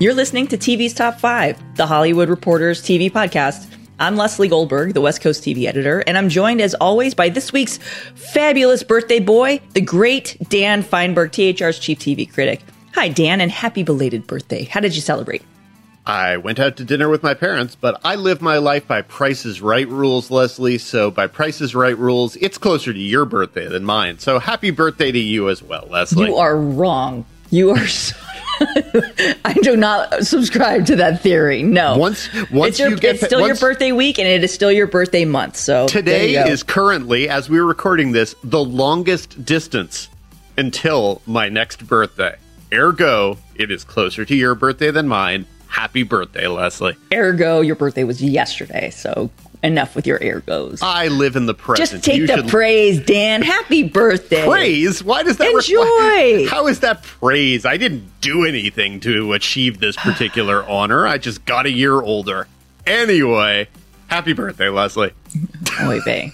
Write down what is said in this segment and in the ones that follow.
You're listening to TV's Top 5, the Hollywood Reporter's TV podcast. I'm Leslie Goldberg, the West Coast TV editor, and I'm joined, as always, by this week's fabulous birthday boy, the great Dan Feinberg, THR's chief TV critic. Hi, Dan, and happy belated birthday. How did you celebrate? I went out to dinner with my parents, but I live my life by Price's Right rules, Leslie. So by Price's Right rules, it's closer to your birthday than mine. So happy birthday to you as well, Leslie. You are wrong. You are so... I do not subscribe to that theory. No. It's your birthday week, and it is still your birthday month. So today is currently, as we're recording this, the longest distance until my next birthday. Ergo, it is closer to your birthday than mine. Happy birthday, Leslie. Ergo, your birthday was yesterday. So enough with your ergos. I live in the present. Just take the praise, Dan. Happy birthday. Praise? Why does that... Enjoy! How is that praise? I didn't do anything to achieve this particular honor. I just got a year older. Anyway, happy birthday, Leslie. Oy vey.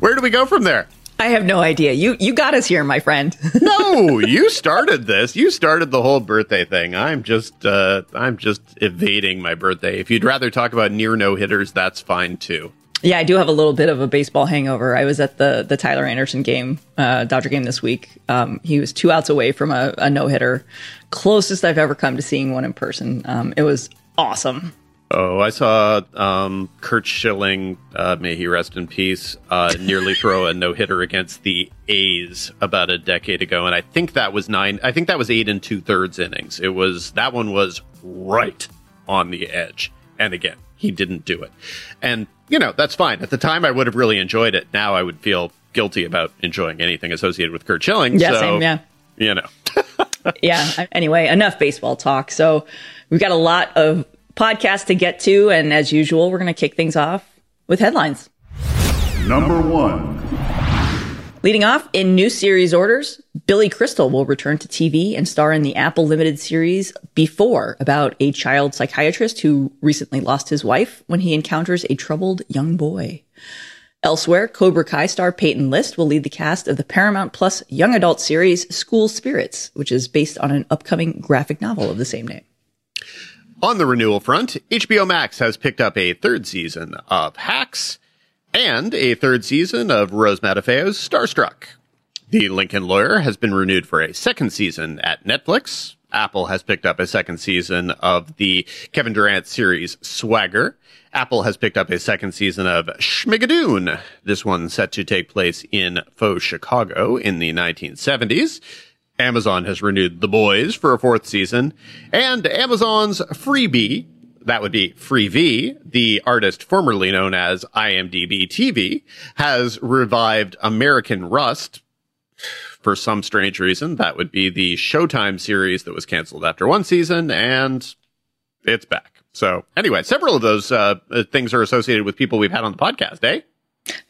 Where do we go from there? I have no idea. You got us here, my friend. No, you started this. You started the whole birthday thing. I'm just evading my birthday. If you'd rather talk about near no hitters, that's fine too. Yeah, I do have a little bit of a baseball hangover. I was at the Tyler Anderson game, Dodger game this week. He was 2 outs away from a no hitter, closest I've ever come to seeing one in person. It was awesome. Oh, I saw Kurt Schilling, may he rest in peace, nearly throw a no-hitter against the A's about a decade ago, and I think that was 8 2/3 innings. That one was right on the edge, and again, he didn't do it. And you know, that's fine. At the time, I would have really enjoyed it. Now, I would feel guilty about enjoying anything associated with Kurt Schilling. Yeah, so, same. Yeah, you know. Yeah. Anyway, enough baseball talk. So we've got a lot of podcast to get to, and as usual, we're going to kick things off with headlines. Number 1. Leading off, in new series orders, Billy Crystal will return to TV and star in the Apple limited series Before, about a child psychiatrist who recently lost his wife when he encounters a troubled young boy. Elsewhere, Cobra Kai star Peyton List will lead the cast of the Paramount Plus young adult series School Spirits, which is based on an upcoming graphic novel of the same name. On the renewal front, HBO Max has picked up a 3rd season of Hacks and a 3rd season of Rose Matafeo's Starstruck. The Lincoln Lawyer has been renewed for a 2nd season at Netflix. Apple has picked up a 2nd season of the Kevin Durant series Swagger. Apple has picked up a 2nd season of Schmigadoon. This one set to take place in faux Chicago in the 1970s. Amazon has renewed The Boys for a 4th season, and Amazon's Freevee, that would be Freevee, the artist formerly known as IMDb TV, has revived American Rust for some strange reason. That would be the Showtime series that was canceled after 1 season, and it's back. So anyway, several of those things are associated with people we've had on the podcast, eh?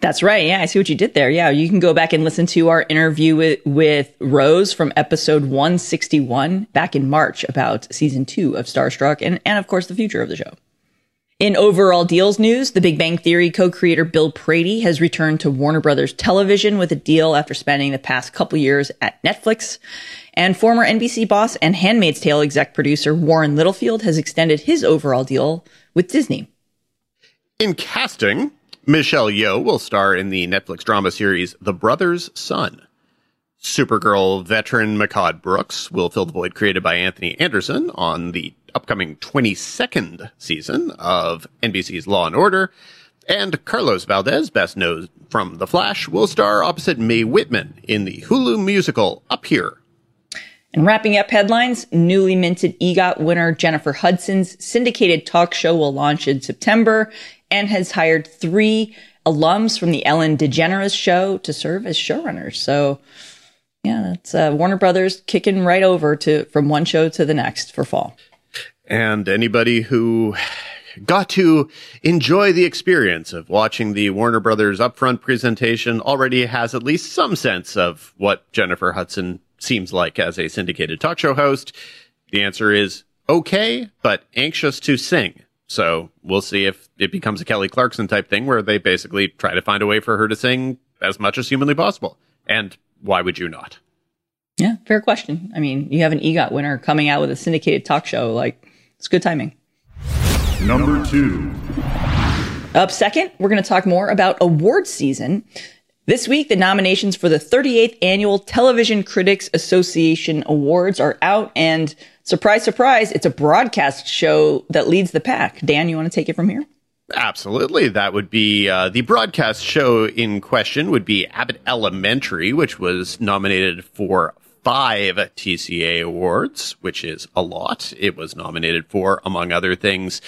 That's right. Yeah, I see what you did there. Yeah, you can go back and listen to our interview with Rose from episode 161 back in March about season 2 of Starstruck and of course, the future of the show. In overall deals news, The Big Bang Theory co-creator Bill Prady has returned to Warner Brothers Television with a deal after spending the past couple years at Netflix. And former NBC boss and Handmaid's Tale exec producer Warren Littlefield has extended his overall deal with Disney. In casting, Michelle Yeoh will star in the Netflix drama series The Brother's Son. Supergirl veteran Maude Brooks will fill the void created by Anthony Anderson on the upcoming 22nd season of NBC's Law & Order. And Carlos Valdez, best known from The Flash, will star opposite Mae Whitman in the Hulu musical Up Here. And wrapping up headlines, newly minted EGOT winner Jennifer Hudson's syndicated talk show will launch in September and has hired 3 alums from the Ellen DeGeneres show to serve as showrunners. So, yeah, that's Warner Brothers kicking right over to from one show to the next for fall. And anybody who got to enjoy the experience of watching the Warner Brothers upfront presentation already has at least some sense of what Jennifer Hudson seems like as a syndicated talk show host. The answer is okay, but anxious to sing. So we'll see if it becomes a Kelly Clarkson type thing where they basically try to find a way for her to sing as much as humanly possible. And why would you not? Yeah, fair question. I mean, you have an EGOT winner coming out with a syndicated talk show. Like, it's good timing. Number 2. Up second, we're going to talk more about award season. This week, the nominations for the 38th Annual Television Critics Association Awards are out. And surprise, surprise, it's a broadcast show that leads the pack. Dan, you want to take it from here? Absolutely. That would be the broadcast show in question would be Abbott Elementary, which was nominated for 5 TCA awards, which is a lot. It was nominated for, among other things,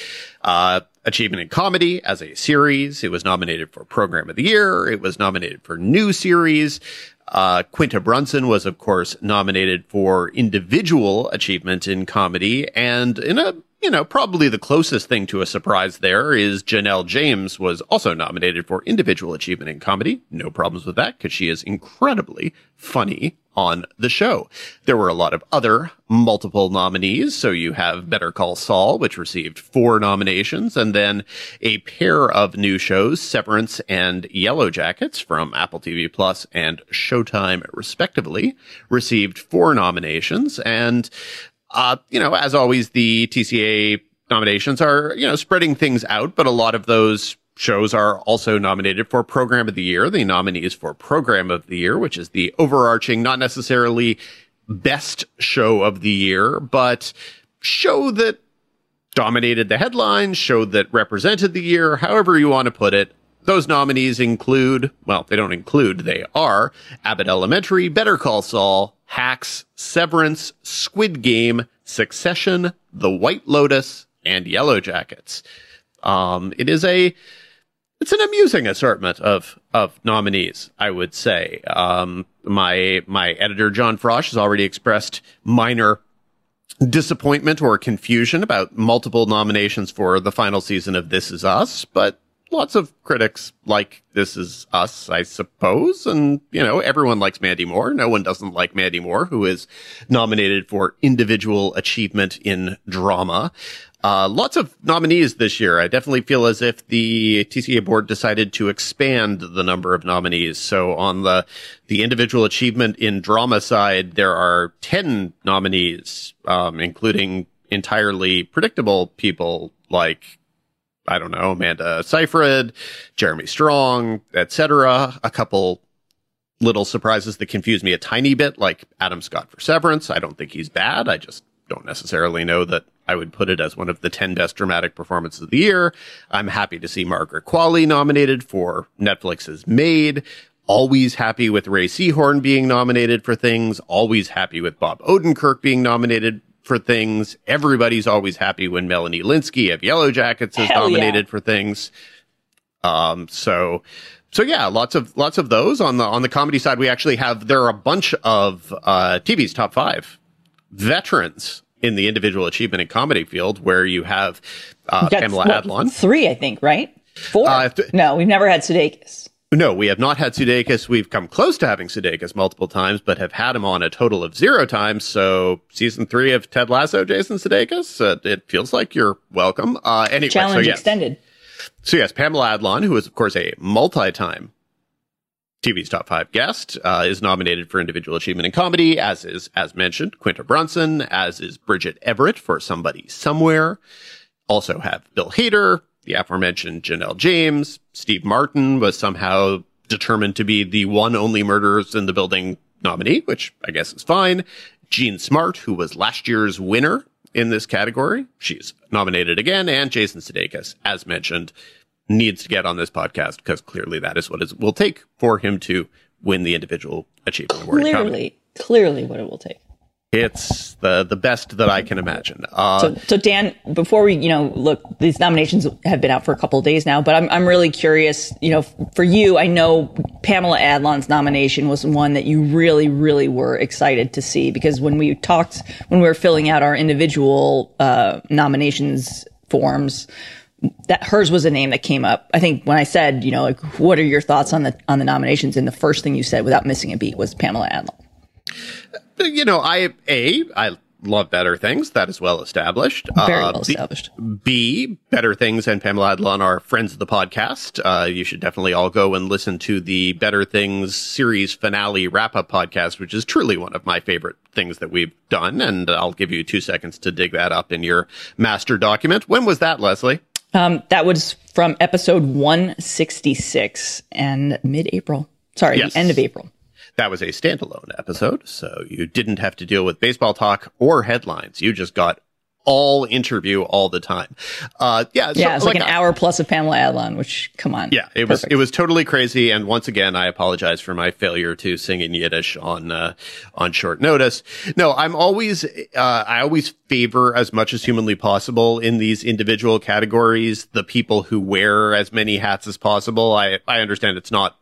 Achievement in Comedy as a series. It was nominated for Program of the Year. It was nominated for New Series. Quinta Brunson was, of course, nominated for Individual Achievement in Comedy. And in a, you know, probably the closest thing to a surprise there is Janelle James was also nominated for Individual Achievement in Comedy. No problems with that because she is incredibly funny on the show. There were a lot of other multiple nominees. So you have Better Call Saul, which received 4 nominations, and then a pair of new shows, Severance and Yellowjackets from Apple TV Plus and Showtime, respectively, received 4 nominations. And, you know, as always, the TCA nominations are, you know, spreading things out, but a lot of those shows are also nominated for Program of the Year. The nominees for Program of the Year, which is the overarching, not necessarily best show of the year, but show that dominated the headlines, show that represented the year, however you want to put it. Those nominees include, well, they don't include, they are Abbott Elementary, Better Call Saul, Hacks, Severance, Squid Game, Succession, The White Lotus, and Yellowjackets. It is a... It's an amusing assortment of nominees, I would say. My editor, John Frosch, has already expressed minor disappointment or confusion about multiple nominations for the final season of This Is Us, but lots of critics like This Is Us, I suppose. And, you know, everyone likes Mandy Moore. No one doesn't like Mandy Moore, who is nominated for Individual Achievement in Drama. Lots of nominees this year. I definitely feel as if the TCA board decided to expand the number of nominees. So on the Individual Achievement in Drama side, there are 10 nominees, including entirely predictable people like, I don't know, Amanda Seyfried, Jeremy Strong, etc. A couple little surprises that confuse me a tiny bit, like Adam Scott for Severance. I don't think he's bad. I just don't necessarily know that I would put it as one of the 10 best dramatic performances of the year. I'm happy to see Margaret Qualley nominated for Netflix's Maid. Always happy with Ray Seahorn being nominated for things. Always happy with Bob Odenkirk being nominated for things. Everybody's always happy when Melanie Lynskey of Yellowjackets is nominated for things. So yeah, lots of those. On the comedy side, we actually have, there are a bunch of TV's Top 5 veterans in the Individual Achievement in Comedy field, where you have Pamela Adlon. 3, I think, right? 4? No, we've never had Sudeikis. No, we have not had Sudeikis. We've come close to having Sudeikis multiple times, but have had him on a total of 0 times. So season 3 of Ted Lasso, Jason Sudeikis, it feels like you're welcome. Anyway, challenge so yes. Extended. So yes, Pamela Adlon, who is, of course, a multi-time TV's Top 5 guest, is nominated for Individual Achievement in Comedy, as mentioned, Quinta Brunson, as is Bridget Everett for Somebody Somewhere. Also have Bill Hader, the aforementioned Janelle James. Steve Martin was somehow determined to be the one only Murders in the Building nominee, which I guess is fine. Jean Smart, who was last year's winner in this category, she's nominated again. And Jason Sudeikis, as mentioned, needs to get on this podcast because clearly that is what it will take for him to win the individual achievement award. Clearly what it will take. It's the best that I can imagine. So Dan, before we, look, these nominations have been out for a couple of days now, but I'm really curious, for you, I know Pamela Adlon's nomination was one that you really, really were excited to see, because when we were filling out our individual nominations forms, that hers was a name that came up. I think when I said, what are your thoughts on the nominations? And the first thing you said without missing a beat was Pamela Adlon. I love Better Things. That is well established. Very well established. B, Better Things and Pamela Adlon are friends of the podcast. You should definitely all go and listen to the Better Things series finale wrap-up podcast, which is truly one of my favorite things that we've done. And I'll give you 2 seconds to dig that up in your master document. When was that, Leslie? That was from episode 166 and mid-April. Sorry, yes. The end of April. That was a standalone episode, so you didn't have to deal with baseball talk or headlines. You just got all interview all the time. So it's like an hour plus of Pamela Adlon, which, come on. Yeah, it was totally crazy. And once again, I apologize for my failure to sing in Yiddish on short notice. No, I always favor as much as humanly possible in these individual categories the people who wear as many hats as possible. I understand it's not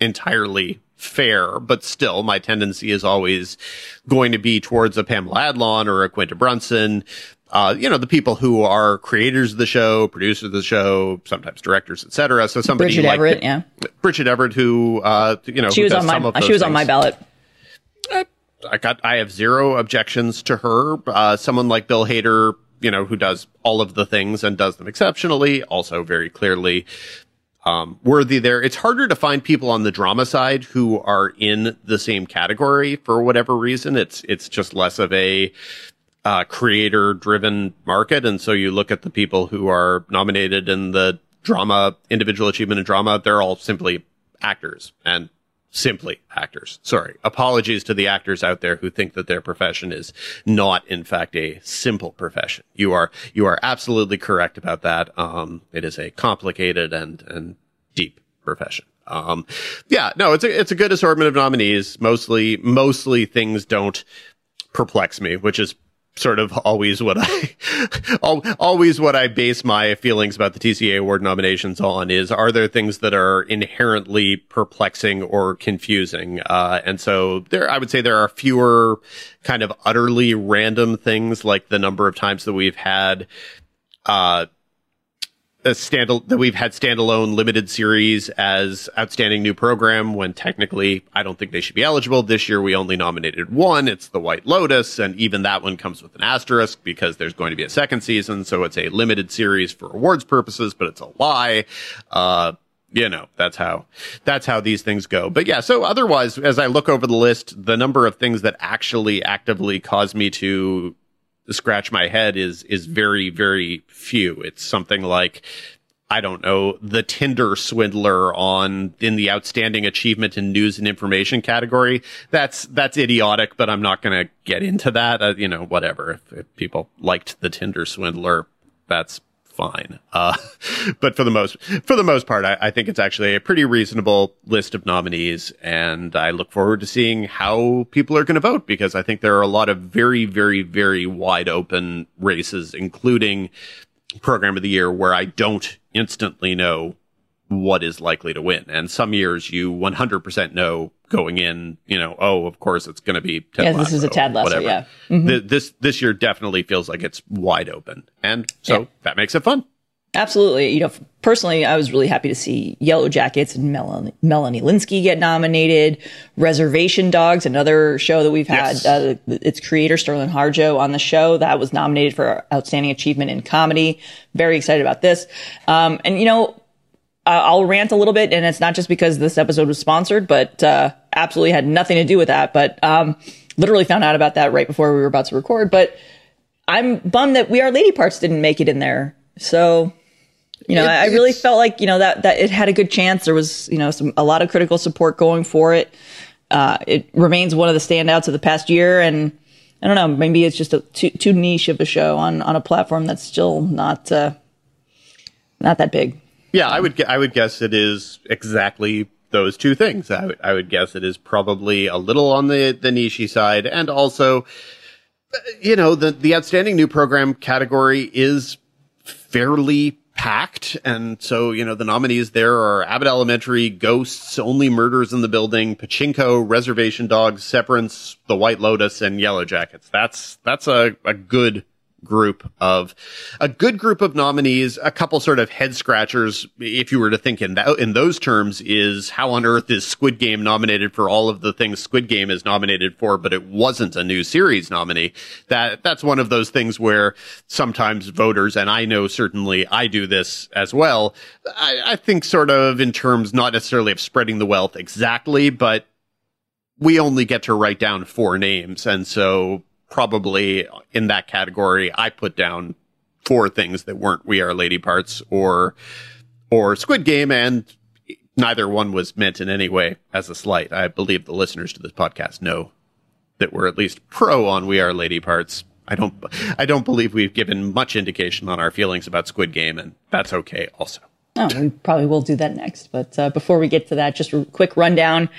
entirely fair, but still my tendency is always going to be towards a Pamela Adlon or a Quinta Brunson, the people who are creators of the show, producers of the show, sometimes directors, etc. So somebody Bridget Everett, Bridget Everett, who she was on my ballot. I have zero objections to her. Someone like Bill Hader, who does all of the things and does them exceptionally, also very clearly worthy there. It's harder to find people on the drama side who are in the same category for whatever reason. It's just less of a creator driven market. And so you look at the people who are nominated in the drama, individual achievement and drama, they're all simply actors. Sorry. Apologies to the actors out there who think that their profession is not, in fact, a simple profession. You are absolutely correct about that. It is a complicated and deep profession. It's a good assortment of nominees. Mostly things don't perplex me, which is sort of always what I base my feelings about the TCA award nominations on is, are there things that are inherently perplexing or confusing? And so I would say there are fewer kind of utterly random things, like the number of times that we've had, standalone limited series as outstanding new program, when technically I don't think they should be eligible. This year we only nominated one. It's The White Lotus, and even that one comes with an asterisk because there's going to be a second season, so it's a limited series for awards purposes, but it's a lie. That's how these things go. But yeah, so otherwise, as I look over the list, the number of things that actually actively cause me to scratch my head is very, very few. It's something like, I don't know, the Tinder swindler in the outstanding achievement in news and information category. That's idiotic, but I'm not going to get into that. Whatever. If people liked the Tinder swindler, that's fine. But for the most part, I think it's actually a pretty reasonable list of nominees, and I look forward to seeing how people are going to vote, because I think there are a lot of very, very, very wide open races, including Program of the Year, where I don't instantly know what is likely to win. And some years you 100% know going in, of course it's going to be Ted Lasso. Yeah, this is a Ted Lasso, yeah. Mm-hmm. This year definitely feels like it's wide open. And so that makes it fun. Absolutely. Personally, I was really happy to see Yellowjackets and Melanie Lynskey get nominated. Reservation Dogs, another show that we've had, its creator Sterling Harjo on the show, that was nominated for Outstanding Achievement in Comedy. Very excited about this. I'll rant a little bit, and it's not just because this episode was sponsored, but absolutely had nothing to do with that. But literally found out about that right before we were about to record. But I'm bummed that We Are Lady Parts didn't make it in there. So, I really felt like, that it had a good chance. There was, a lot of critical support going for it. It remains one of the standouts of the past year, and I don't know, maybe it's just too niche of a show on a platform that's still not that big. Yeah, I would guess it is exactly those two things. I would guess it is probably a little on the niche side, and also, you know, the outstanding new program category is fairly packed, and so, you know, the nominees there are Abbott Elementary, Ghosts, Only Murders in the Building, Pachinko, Reservation Dogs, Severance, The White Lotus, and Yellowjackets. That's a good group of nominees. A couple sort of head scratchers, if you were to think in those terms, is how on earth is Squid Game nominated for all of the things Squid Game is nominated for, but it wasn't a new series nominee. That's one of those things where sometimes voters, and I know certainly I do this as well, I think sort of in terms not necessarily of spreading the wealth exactly, but we only get to write down four names, and so probably in that category, I put down four things that weren't We Are Lady Parts or Squid Game, and neither one was meant in any way as a slight. I believe the listeners to this podcast know that we're at least pro on We Are Lady Parts. I don't believe we've given much indication on our feelings about Squid Game, and that's okay also. Oh, we probably will do that next. But before we get to that, just a quick rundown.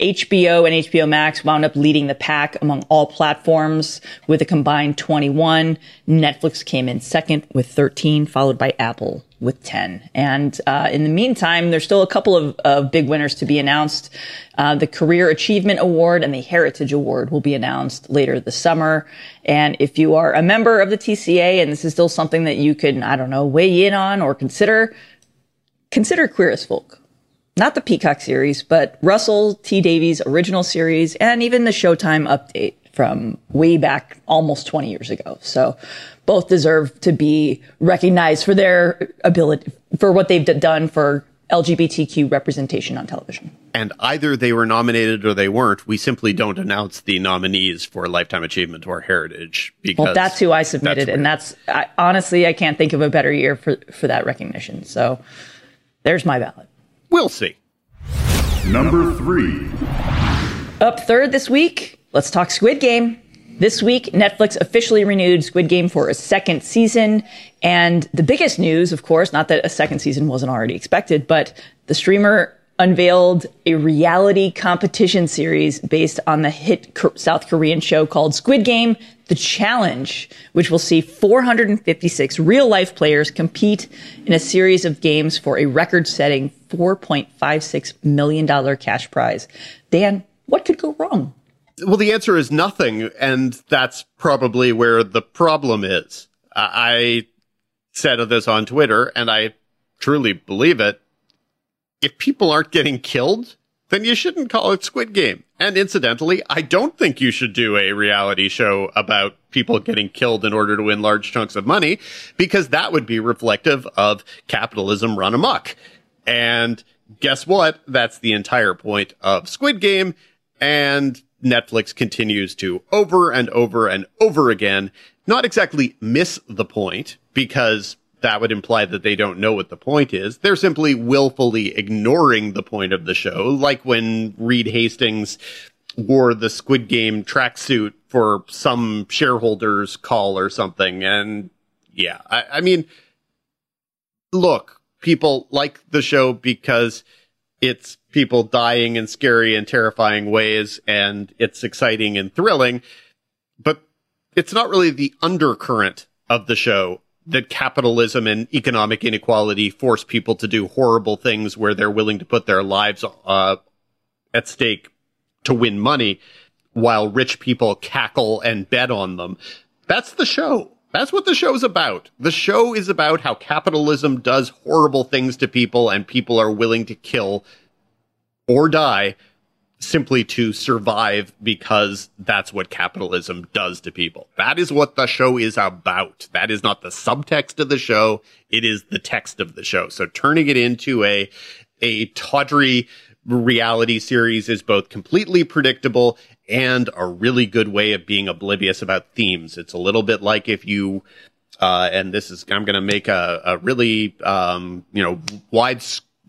HBO and HBO Max wound up leading the pack among all platforms with a combined 21. Netflix came in second with 13, followed by Apple with 10. And in the meantime, there's still a couple of big winners to be announced. The Career Achievement Award and the Heritage Award will be announced later this summer. And if you are a member of the TCA and this is still something that you can, I don't know, weigh in on or consider Queer as Folk. Not the Peacock series, but Russell T. Davies' original series, and even the Showtime update from way back almost 20 years ago. So both deserve to be recognized for their ability, for what they've done for LGBTQ representation on television. And either they were nominated or they weren't. We simply don't announce the nominees for Lifetime Achievement or Heritage. Because well, that's who I submitted. Honestly, I can't think of a better year for that recognition. So there's my ballot. We'll see. Number 3. Up third this week, let's talk Squid Game. This week, Netflix officially renewed Squid Game for a second season. And the biggest news, of course, not that a second season wasn't already expected, but the streamer unveiled a reality competition series based on the hit South Korean show called Squid Game: The Challenge, which will see 456 real-life players compete in a series of games for a record-setting $4.56 million cash prize. Dan, what could go wrong? Well, the answer is nothing, and that's probably where the problem is. I said this on Twitter, and I truly believe it. If people aren't getting killed, then you shouldn't call it Squid Game. And incidentally, I don't think you should do a reality show about people getting killed in order to win large chunks of money, because that would be reflective of capitalism run amok. And guess what? That's the entire point of Squid Game. And Netflix continues to over and over and over again, not exactly miss the point, because that would imply that they don't know what the point is. They're simply willfully ignoring the point of the show, like when Reed Hastings wore the Squid Game tracksuit for some shareholders' call or something. And yeah, I mean, look, people like the show because it's people dying in scary and terrifying ways, and it's exciting and thrilling, but it's not really the undercurrent of the show that capitalism and economic inequality force people to do horrible things where they're willing to put their lives at stake to win money while rich people cackle and bet on them. That's the show. That's what the show's about. The show is about how capitalism does horrible things to people, and people are willing to kill or die simply to survive, because that's what capitalism does to people. That is what the show is about. That is not the subtext of the show. It is the text of the show. So turning it into a tawdry reality series is both completely predictable and a really good way of being oblivious about themes. It's a little bit like if you, and this is, I'm going to make a really, you know, wide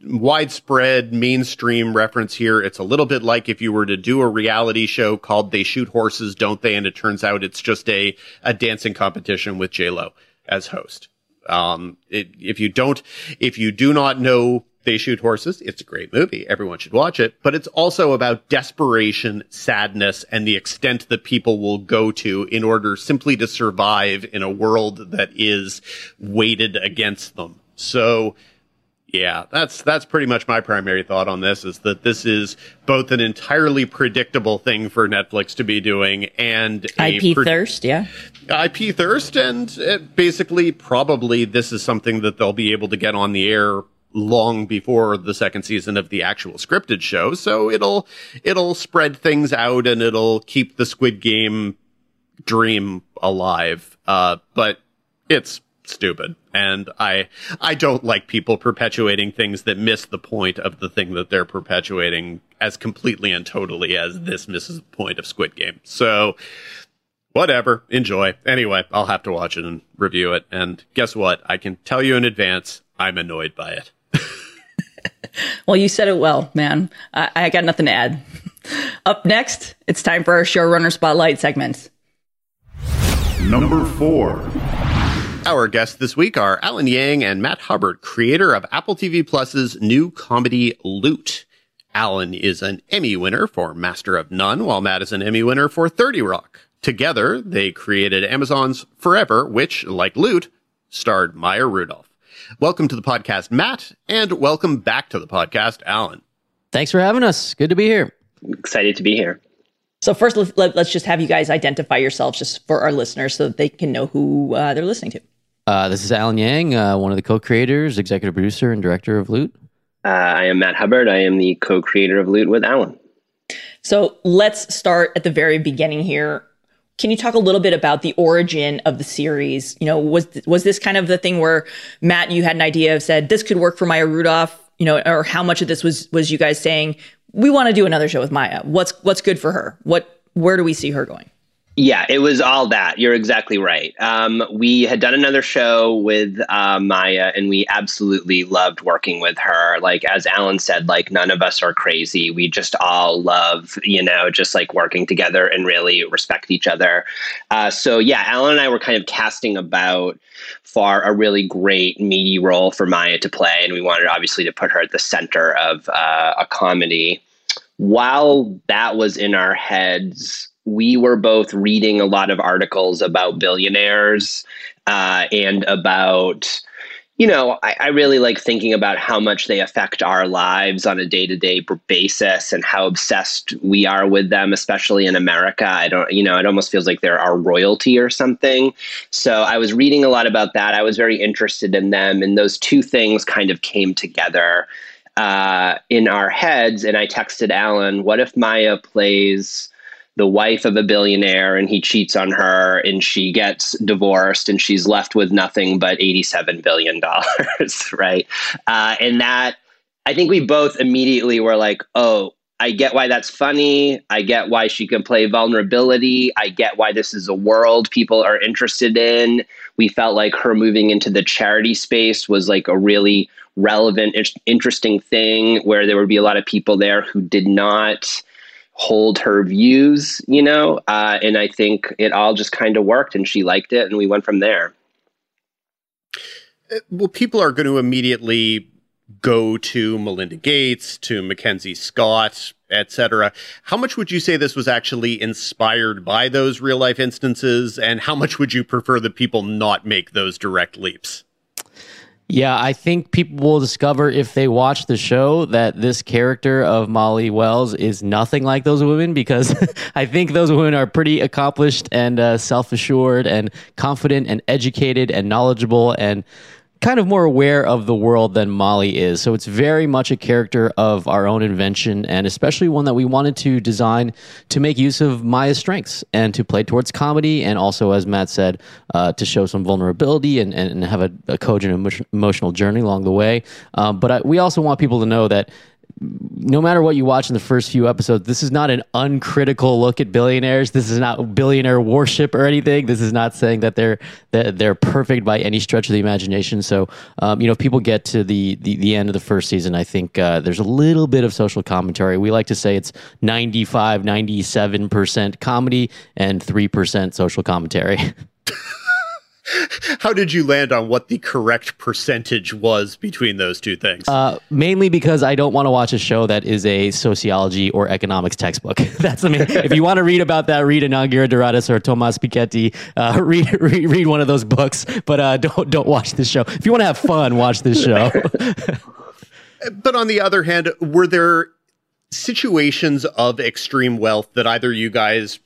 widespread mainstream reference here. It's a little bit like if you were to do a reality show called They Shoot Horses, Don't They? And it turns out it's just a dancing competition with J-Lo as host. If you do not know They Shoot Horses, it's a great movie. Everyone should watch it. But it's also about desperation, sadness, and the extent that people will go to in order simply to survive in a world that is weighted against them. So, yeah, that's pretty much my primary thought on this, is that this is both an entirely predictable thing for Netflix to be doing and IP thirst. And basically, probably this is something that they'll be able to get on the air long before the second season of the actual scripted show. So it'll spread things out and it'll keep the Squid Game dream alive. But it's stupid. And I don't like people perpetuating things that miss the point of the thing that they're perpetuating as completely and totally as this misses the point of Squid Game. So whatever. Enjoy. Anyway, I'll have to watch it and review it. And guess what? I can tell you in advance, I'm annoyed by it. Well, you said it well, man. I got nothing to add. Up next, it's time for our Showrunner Spotlight segment. Number 4. Our guests this week are Alan Yang and Matt Hubbard, creator of Apple TV Plus's new comedy Loot. Alan is an Emmy winner for Master of None, while Matt is an Emmy winner for 30 Rock. Together, they created Amazon's Forever, which, like Loot, starred Maya Rudolph. Welcome to the podcast, Matt, and welcome back to the podcast, Alan. Thanks for having us. Good to be here. Excited to be here. So first, let's just have you guys identify yourselves just for our listeners so that they can know who they're listening to. This is Alan Yang, one of the co-creators, executive producer, and director of Loot. I am Matt Hubbard. I am the co-creator of Loot with Alan. So let's start at the very beginning here. Can you talk a little bit about the origin of the series? You know, was this kind of the thing where, Matt, you had an idea of said, this could work for Maya Rudolph, you know, or how much of this was you guys saying, we want to do another show with Maya. What's good for her? Where do we see her going? Yeah, it was all that. You're exactly right. We had done another show with Maya, and we absolutely loved working with her. Like, as Alan said, like, none of us are crazy. We just all love, you know, just like working together and really respect each other. So yeah, Alan and I were kind of casting about for a really great meaty role for Maya to play. And we wanted obviously to put her at the center of a comedy. While that was in our heads, we were both reading a lot of articles about billionaires and about, you know, I really like thinking about how much they affect our lives on a day-to-day basis and how obsessed we are with them, especially in America. It almost feels like they're our royalty or something. So I was reading a lot about that. I was very interested in them. And those two things kind of came together in our heads. And I texted Alan, what if Maya plays the wife of a billionaire and he cheats on her and she gets divorced and she's left with nothing but $87 billion, right? And that, I think we both immediately were like, oh, I get why that's funny. I get why she can play vulnerability. I get why this is a world people are interested in. We felt like her moving into the charity space was like a really relevant, interesting thing where there would be a lot of people there who did not hold her views, you know, and I think it all just kind of worked and she liked it and we went from there. Well, people are going to immediately go to Melinda Gates, to Mackenzie Scott, etc. How much would you say this was actually inspired by those real life instances, and how much would you prefer that people not make those direct leaps? Yeah, I think people will discover if they watch the show that this character of Molly Wells is nothing like those women, because I think those women are pretty accomplished and self-assured and confident and educated and knowledgeable and kind of more aware of the world than Molly is. So it's very much a character of our own invention, and especially one that we wanted to design to make use of Maya's strengths and to play towards comedy, and also, as Matt said, to show some vulnerability and have a cogent emotional journey along the way. But we also want people to know that no matter what you watch in the first few episodes, this is not an uncritical look at billionaires. This is not billionaire worship or anything. This is not saying that they're perfect by any stretch of the imagination. So, if people get to the end of the first season, I think there's a little bit of social commentary. We like to say it's 95, 97% comedy and 3% social commentary. How did you land on what the correct percentage was between those two things? Mainly because I don't want to watch a show that is a sociology or economics textbook. That's the main. If you want to read about that, read Anagira Doradus or Tomas Piketty. Read one of those books, but don't watch this show. If you want to have fun, watch this show. But on the other hand, were there situations of extreme wealth that either you guys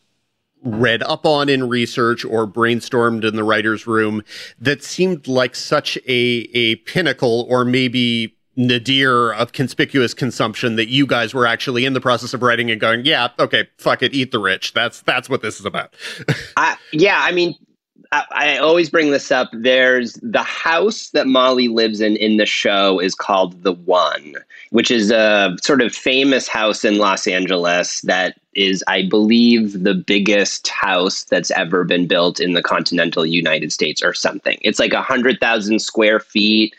read up on in research or brainstormed in the writer's room that seemed like such a pinnacle or maybe nadir of conspicuous consumption that you guys were actually in the process of writing and going, yeah, okay, fuck it, eat the rich. That's what this is about. I always bring this up. There's the house that Molly lives in the show is called The One, which is a sort of famous house in Los Angeles that is, I believe, the biggest house that's ever been built in the continental United States or something. It's like 100,000 square feet.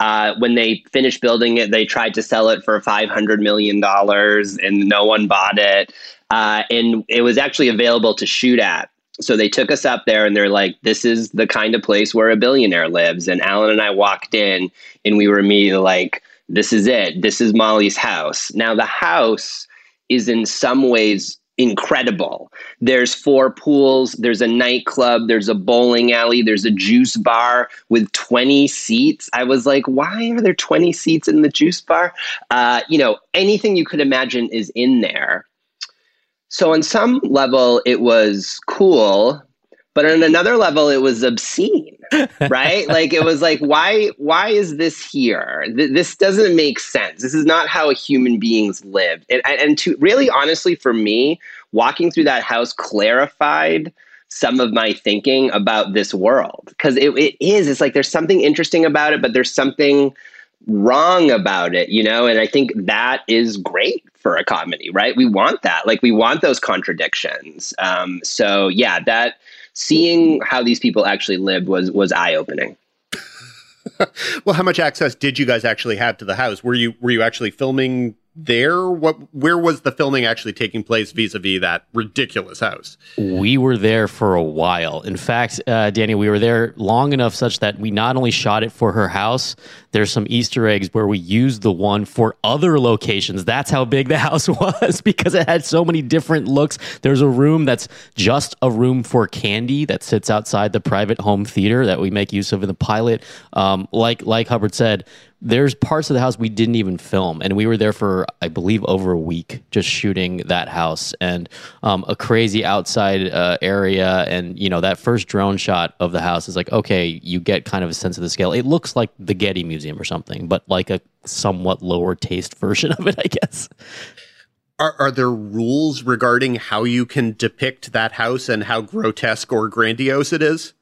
When they finished building it, they tried to sell it for $500 million and no one bought it. And it was actually available to shoot at. So they took us up there and they're like, this is the kind of place where a billionaire lives. And Alan and I walked in and we were immediately like, this is it. This is Molly's house. Now, the house is in some ways incredible. There's 4 pools. There's a nightclub. There's a bowling alley. There's a juice bar with 20 seats. I was like, why are there 20 seats in the juice bar? Anything you could imagine is in there. So on some level, it was cool, but on another level, it was obscene, right? Like, it was like, why is this here? This doesn't make sense. This is not how human beings lived. And to really, honestly, for me, walking through that house clarified some of my thinking about this world. Because it's like, there's something interesting about it, but there's something wrong about it, and I think that is great for a comedy, right? We want that. Like, we want those contradictions. So yeah, that seeing how these people actually lived was eye-opening. Well, how much access did you guys actually have to the house? Were you actually filming there? Where was the filming actually taking place vis-a-vis that ridiculous house? We were there for a while. In fact, Danny, we were there long enough such that we not only shot it for her house, there's some Easter eggs where we used the one for other locations. That's how big the house was, because it had so many different looks. There's a room that's just a room for candy that sits outside the private home theater that we make use of in the pilot. Like Hubbard said, there's parts of the house we didn't even film, and we were there for, I believe, over a week just shooting that house and a crazy outside area. And, that first drone shot of the house is like, okay, you get kind of a sense of the scale. It looks like the Getty Museum or something, but like a somewhat lower taste version of it, I guess. Are there rules regarding how you can depict that house and how grotesque or grandiose it is?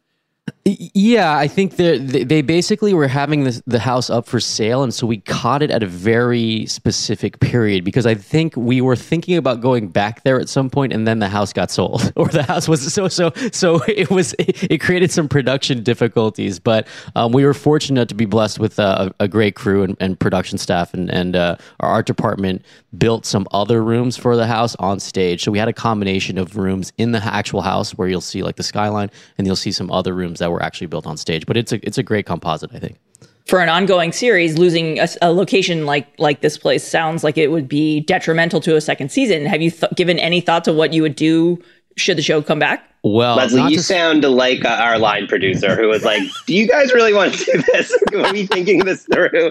Yeah, I think they basically were having the house up for sale, and so we caught it at a very specific period, because I think we were thinking about going back there at some point, and then the house got sold, or the house was so it created some production difficulties, but we were fortunate to be blessed with a great crew and production staff, and our art department built some other rooms for the house on stage, so we had a combination of rooms in the actual house where you'll see like the skyline, and you'll see some other rooms that were actually built on stage, but it's a great composite, I think. For an ongoing series, losing a location like this place sounds like it would be detrimental to a second season. Have you given any thought to what you would do should the show come back? Well, Leslie, you sound like our line producer who was like, do you guys really want to do this? Are we thinking this through?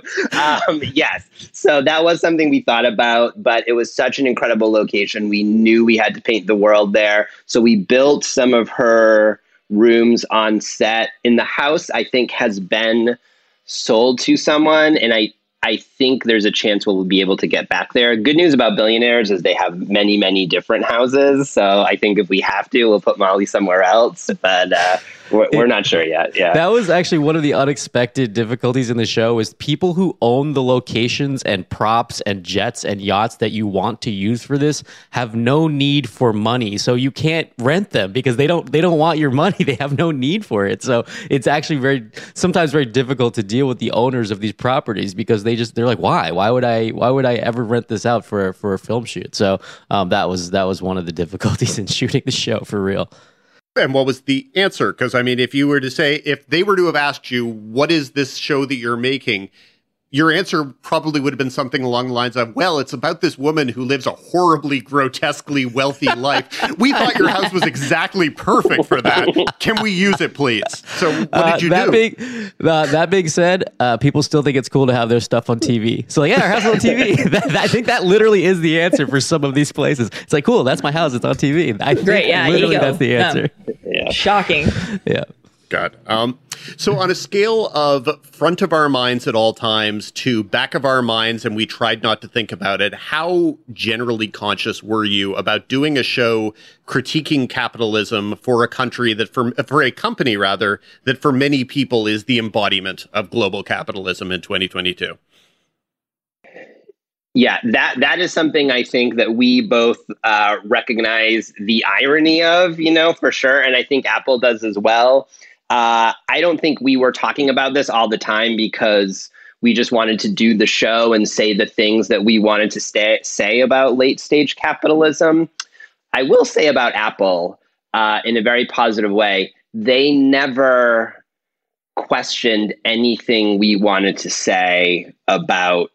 Yes. So that was something we thought about, but it was such an incredible location. We knew we had to paint the world there. So we built some of her rooms on set. In the house, I think, has been sold to someone, and I think there's a chance we'll be able to get back there. Good news about billionaires is they have many, many different houses, so I think if we have to, we'll put Molly somewhere else, but We're not sure yet. Yeah. That was actually one of the unexpected difficulties in the show is people who own the locations and props and jets and yachts that you want to use for this have no need for money. So you can't rent them because they don't want your money. They have no need for it. So it's actually sometimes very difficult to deal with the owners of these properties because they're like, why? Why would I ever rent this out for a film shoot? So that was one of the difficulties in shooting the show for real. And what was the answer? Because, I mean, if they were to have asked you, what is this show that you're making? Your answer probably would have been something along the lines of, well, it's about this woman who lives a horribly, grotesquely wealthy life. We thought your house was exactly perfect for that. Can we use it, please? So what did you do? That being said, people still think it's cool to have their stuff on TV. So, like, yeah, our house is on TV. I think that literally is the answer for some of these places. It's like, cool, that's my house. It's on TV. I think great, yeah, literally that's the answer. Yeah. Shocking. Yeah. God. So on a scale of front of our minds at all times to back of our minds, and we tried not to think about it, how generally conscious were you about doing a show critiquing capitalism for a country that for a company rather that for many people is the embodiment of global capitalism in 2022? Yeah, that is something I think that we both recognize the irony of, for sure. And I think Apple does as well. I don't think we were talking about this all the time because we just wanted to do the show and say the things that we wanted to say about late stage capitalism. I will say about Apple in a very positive way, they never questioned anything we wanted to say about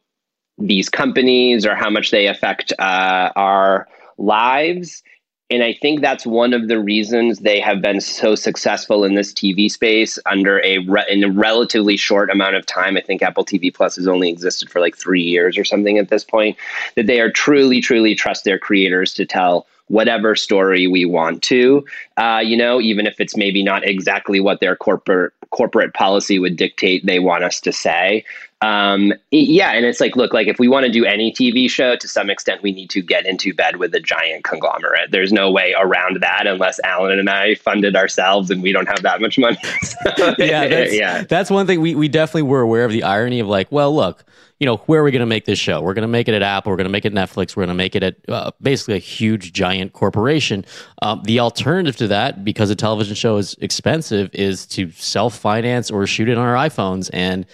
these companies or how much they affect our lives. And I think that's one of the reasons they have been so successful in this TV space under in a relatively short amount of time. I think Apple TV Plus has only existed for like 3 years or something at this point, that they are truly, truly trust their creators to tell whatever story we want to, even if it's maybe not exactly what their corporate policy would dictate they want us to say. And it's like, look, like if we want to do any TV show, to some extent, we need to get into bed with a giant conglomerate. There's no way around that unless Alan and I funded ourselves and we don't have that much money. So, that's one thing we definitely were aware of the irony of like, well, look, where are we going to make this show? We're going to make it at Apple. We're going to make it at Netflix. We're going to make it at basically a huge, giant corporation. The alternative to that, because a television show is expensive, is to self-finance or shoot it on our iPhones. And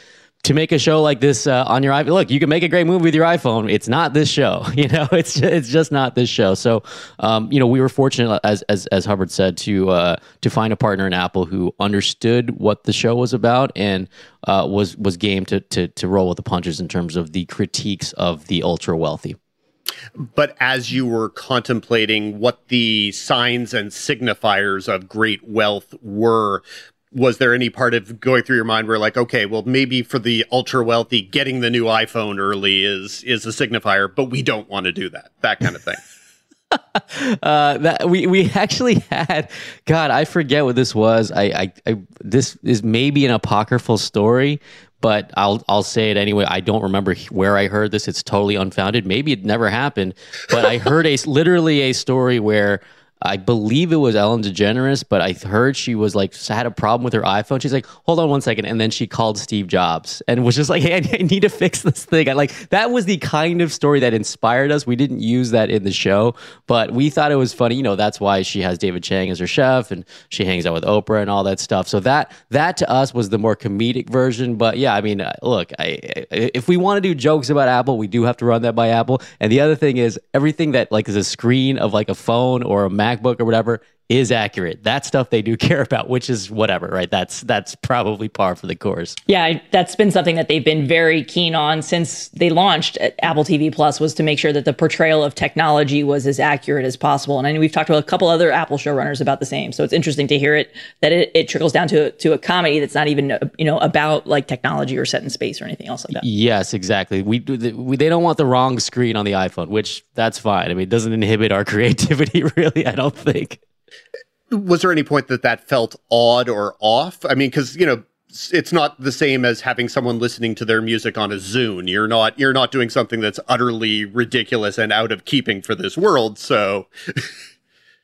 to make a show like this on your iPhone, look, you can make a great movie with your iPhone. It's not this show, It's just not this show. So, we were fortunate, as Hubbard said, to find a partner in Apple who understood what the show was about and was game to roll with the punches in terms of the critiques of the ultra wealthy. But as you were contemplating what the signs and signifiers of great wealth were, was there any part of going through your mind where like, okay, well, maybe for the ultra wealthy, getting the new iPhone early is a signifier, but we don't want to do that kind of thing? We actually had, God, I forget what this was. I this is maybe an apocryphal story, but I'll say it anyway. I don't remember where I heard this. It's totally unfounded. Maybe it never happened, but I heard literally a story where I believe it was Ellen DeGeneres, but I heard she was like, had a problem with her iPhone. She's like, hold on one second. And then she called Steve Jobs and was just like, hey, I need to fix this thing. That was the kind of story that inspired us. We didn't use that in the show, but we thought it was funny. That's why she has David Chang as her chef and she hangs out with Oprah and all that stuff. So that to us was the more comedic version. But yeah, I mean, look, if we want to do jokes about Apple, we do have to run that by Apple. And the other thing is everything that is a screen of a phone or a MacBook or whatever is accurate. That stuff they do care about, which is whatever, right? That's probably par for the course. Yeah, that's been something that they've been very keen on since they launched Apple TV Plus, was to make sure that the portrayal of technology was as accurate as possible. And I know we've talked to a couple other Apple showrunners about the same. So it's interesting to hear that it trickles down to a comedy that's not even about technology or set in space or anything else like that. Yes, exactly. They don't want the wrong screen on the iPhone, which that's fine. I mean, it doesn't inhibit our creativity, really, I don't think. Was there any point that felt odd or off? I mean, because, it's not the same as having someone listening to their music on a Zune. You're not doing something that's utterly ridiculous and out of keeping for this world. So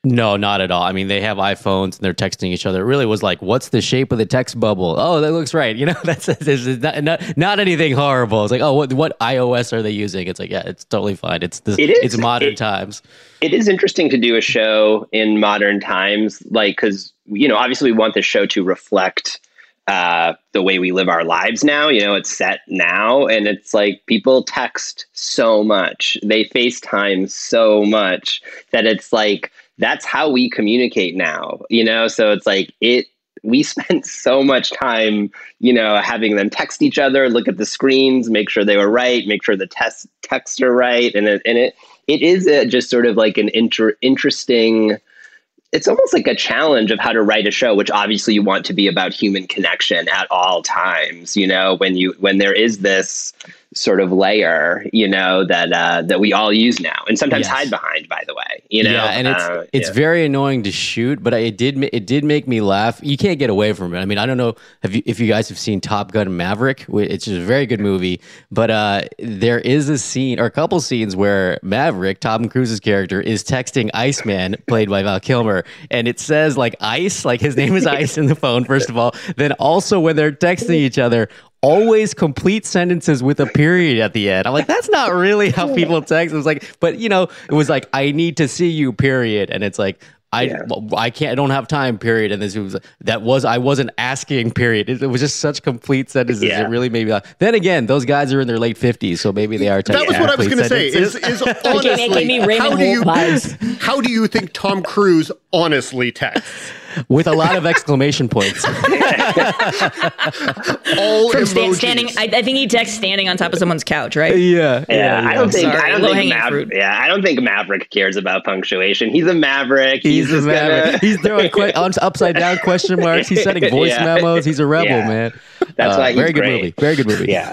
No, not at all. I mean, they have iPhones and they're texting each other. It really was like, what's the shape of the text bubble? Oh, that looks right. You know, that's not anything horrible. It's like, oh, what iOS are they using? It's like, yeah, it's totally fine. It's modern times. It is interesting to do a show in modern times, like, because, you know, obviously we want the show to reflect the way we live our lives now. You know, it's set now, and it's like people text so much, they FaceTime so much, that it's like that's how we communicate now, you know. So it's like we spent so much time, you know, having them text each other, look at the screens, make sure they were right, make sure the texts are right, and it is just sort of like an interesting. It's almost like a challenge of how to write a show, which obviously you want to be about human connection at all times. You know, when there is this sort of layer, you know, that we all use now and sometimes hide behind, by the way, you know. Yeah, and it's very annoying to shoot, but it did make me laugh. You can't get away from it. I mean, I don't know if you guys have seen Top Gun Maverick. It's just a very good movie, but there is a scene or a couple scenes where Maverick, Tom Cruise's character, is texting Iceman, played by Val Kilmer. And it says like Ice, like his name is Ice in the phone, first of all. Then also when they're texting each other, always complete sentences with a period at the end. I'm like, that's not really how people text. It was like, but you know, it was like, I need to see you, period. And it's like, I can't, I don't have time, period. And this was, I wasn't asking, period. It was just such complete sentences. Yeah. It really made me laugh. Then again, those guys are in their late 50s, so maybe they are. That was what I was going to say is honestly, how do you think Tom Cruise honestly texts? With a lot of exclamation points. All from emojis. Standing, I think he texts standing on top of someone's couch, right? Yeah. I don't think Maverick cares about punctuation. He's a Maverick. He's throwing upside down question marks. He's sending voice memos. He's a rebel, man. That's why he's very great. Very good movie. Yeah.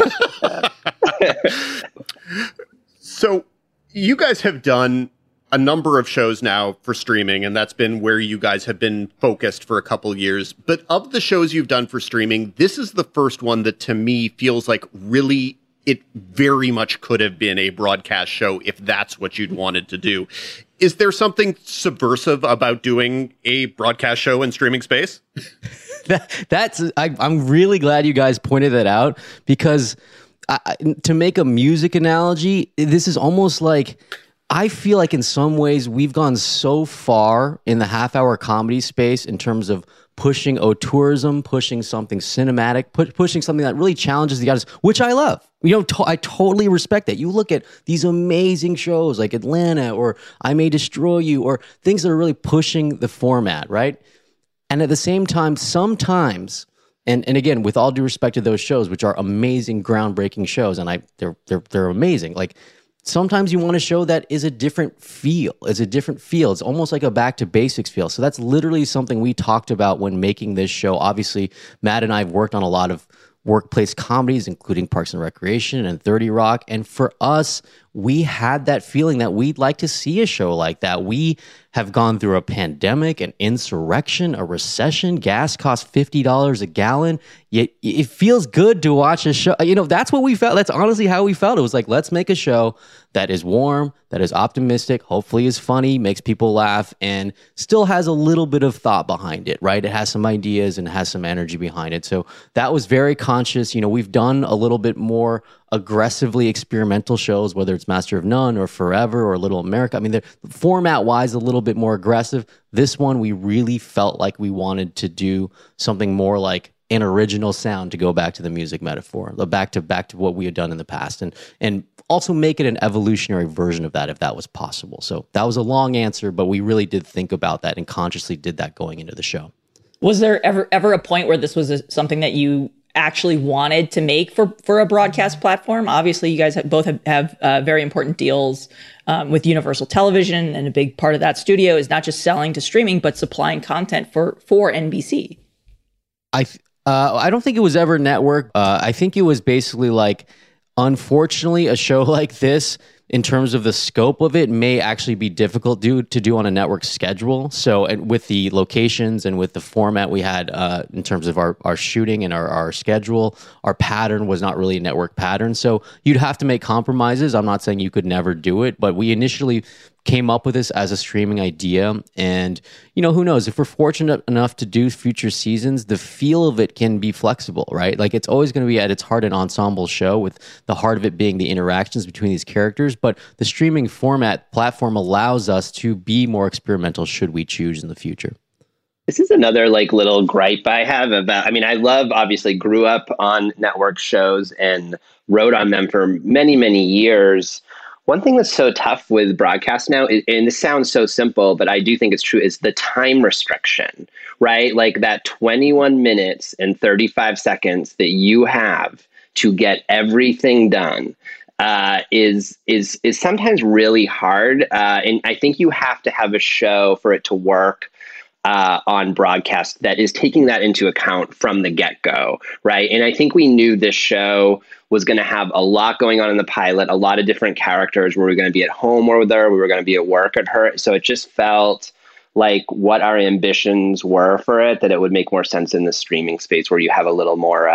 So you guys have done a number of shows now for streaming, and that's been where you guys have been focused for a couple years. But of the shows you've done for streaming, this is the first one that to me feels like really it very much could have been a broadcast show if that's what you'd wanted to do. Is there something subversive about doing a broadcast show in streaming space? I'm really glad you guys pointed that out, because to make a music analogy, this is almost like, I feel like in some ways we've gone so far in the half-hour comedy space in terms of pushing auteurism, pushing something cinematic, pushing something that really challenges the audience, which I love. You know, I totally respect that. You look at these amazing shows like Atlanta or I May Destroy You or things that are really pushing the format, right? And at the same time, sometimes, and again, with all due respect to those shows, which are amazing, groundbreaking shows, and they're amazing, like, sometimes you want a show that is a different feel. It's a different feel. It's almost like a back to basics feel. So that's literally something we talked about when making this show. Obviously, Matt and I have worked on a lot of workplace comedies, including Parks and Recreation and 30 Rock. And for us, we had that feeling that we'd like to see a show like that. We have gone through a pandemic, an insurrection, a recession. Gas costs $50 a gallon. Yet it feels good to watch a show. You know, that's what we felt. That's honestly how we felt. It was like, let's make a show that is warm, that is optimistic, hopefully is funny, makes people laugh, and still has a little bit of thought behind it, right? It has some ideas and has some energy behind it. So that was very conscious. You know, we've done a little bit more aggressively experimental shows, whether it's Master of None or Forever or Little America. I mean, they're format-wise a little bit more aggressive. This one, we really felt like we wanted to do something more like an original sound, to go back to the music metaphor, back to what we had done in the past, and also make it an evolutionary version of that if that was possible. So that was a long answer, but we really did think about that and consciously did that going into the show. Was there ever a point where this was something that you actually wanted to make for a broadcast platform? Obviously, you guys have very important deals with Universal Television, and a big part of that studio is not just selling to streaming, but supplying content for NBC. I don't think it was ever network. I think it was basically like, unfortunately, a show like this, in terms of the scope of it may actually be difficult to do on a network schedule. So and with the locations and with the format we had in terms of our shooting and our schedule, our pattern was not really a network pattern. So you'd have to make compromises. I'm not saying you could never do it, but we initially came up with this as a streaming idea. And, you know, who knows? If we're fortunate enough to do future seasons, the feel of it can be flexible, right? Like, it's always going to be at its heart an ensemble show, with the heart of it being the interactions between these characters. But the streaming format platform allows us to be more experimental should we choose in the future. This is another like little gripe I have about, I mean, I love, obviously grew up on network shows and wrote on them for many, many years. One thing that's so tough with broadcast now, and this sounds so simple, but I do think it's true, is the time restriction, right? Like that 21 minutes and 35 seconds that you have to get everything done is sometimes really hard. And I think you have to have a show for it to work on broadcast that is taking that into account from the get-go, right? And I think we knew this show was going to have a lot going on in the pilot, a lot of different characters. Were we going to be at home with her? We were going to be at work at her. So it just felt like what our ambitions were for it, that it would make more sense in the streaming space where you have a little more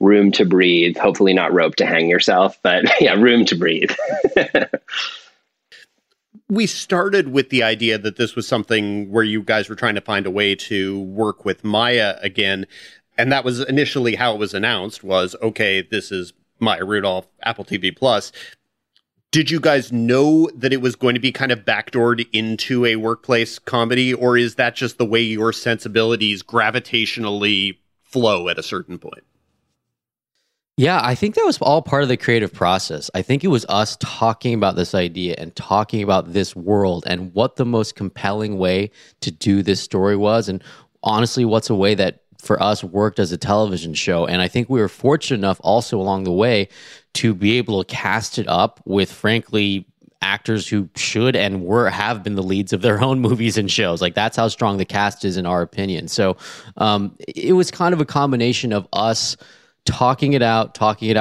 room to breathe, hopefully not rope to hang yourself, but yeah, room to breathe. We started with the idea that this was something where you guys were trying to find a way to work with Maya again. And that was initially how it was announced was, okay, this is Maya Rudolph, Apple TV Plus. Did you guys know that it was going to be kind of backdoored into a workplace comedy, or is that just the way your sensibilities gravitationally flow at a certain point? Yeah, I think that was all part of the creative process. I think it was us talking about this idea and talking about this world and what the most compelling way to do this story was. And honestly, what's a way that for us worked as a television show. And I think we were fortunate enough also along the way to be able to cast it up with, frankly, actors who should and were have been the leads of their own movies and shows. Like, that's how strong the cast is in our opinion. So it was kind of a combination of us talking it out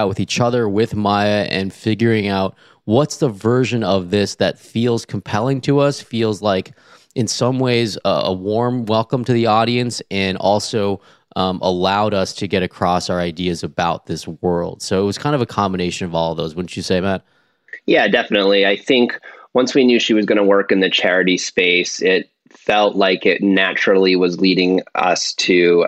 with each other, with Maya, and figuring out what's the version of this that feels compelling to us, feels like in some ways a warm welcome to the audience, and also allowed us to get across our ideas about this world. So it was kind of a combination of all of those, wouldn't you say, Matt? Yeah, definitely. I think once we knew she was going to work in the charity space, it felt like it naturally was leading us to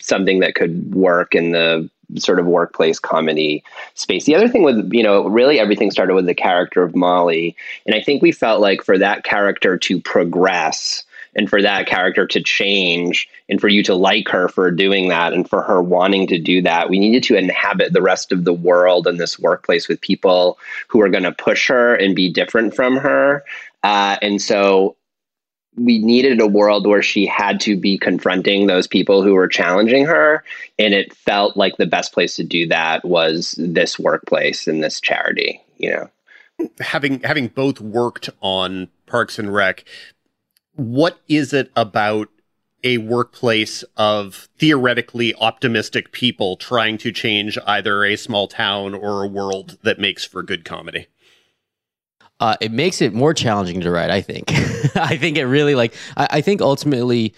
something that could work in the sort of workplace comedy space. The other thing with, you know, really everything started with the character of Molly. And I think we felt like for that character to progress and for that character to change and for you to like her for doing that and for her wanting to do that, we needed to inhabit the rest of the world in this workplace with people who are going to push her and be different from her. And so we needed a world where she had to be confronting those people who were challenging her. And it felt like the best place to do that was this workplace and this charity, you know. Having both worked on Parks and Rec, what is it about a workplace of theoretically optimistic people trying to change either a small town or a world that makes for good comedy? It makes it more challenging to write, I think. I think it really, like, I think ultimately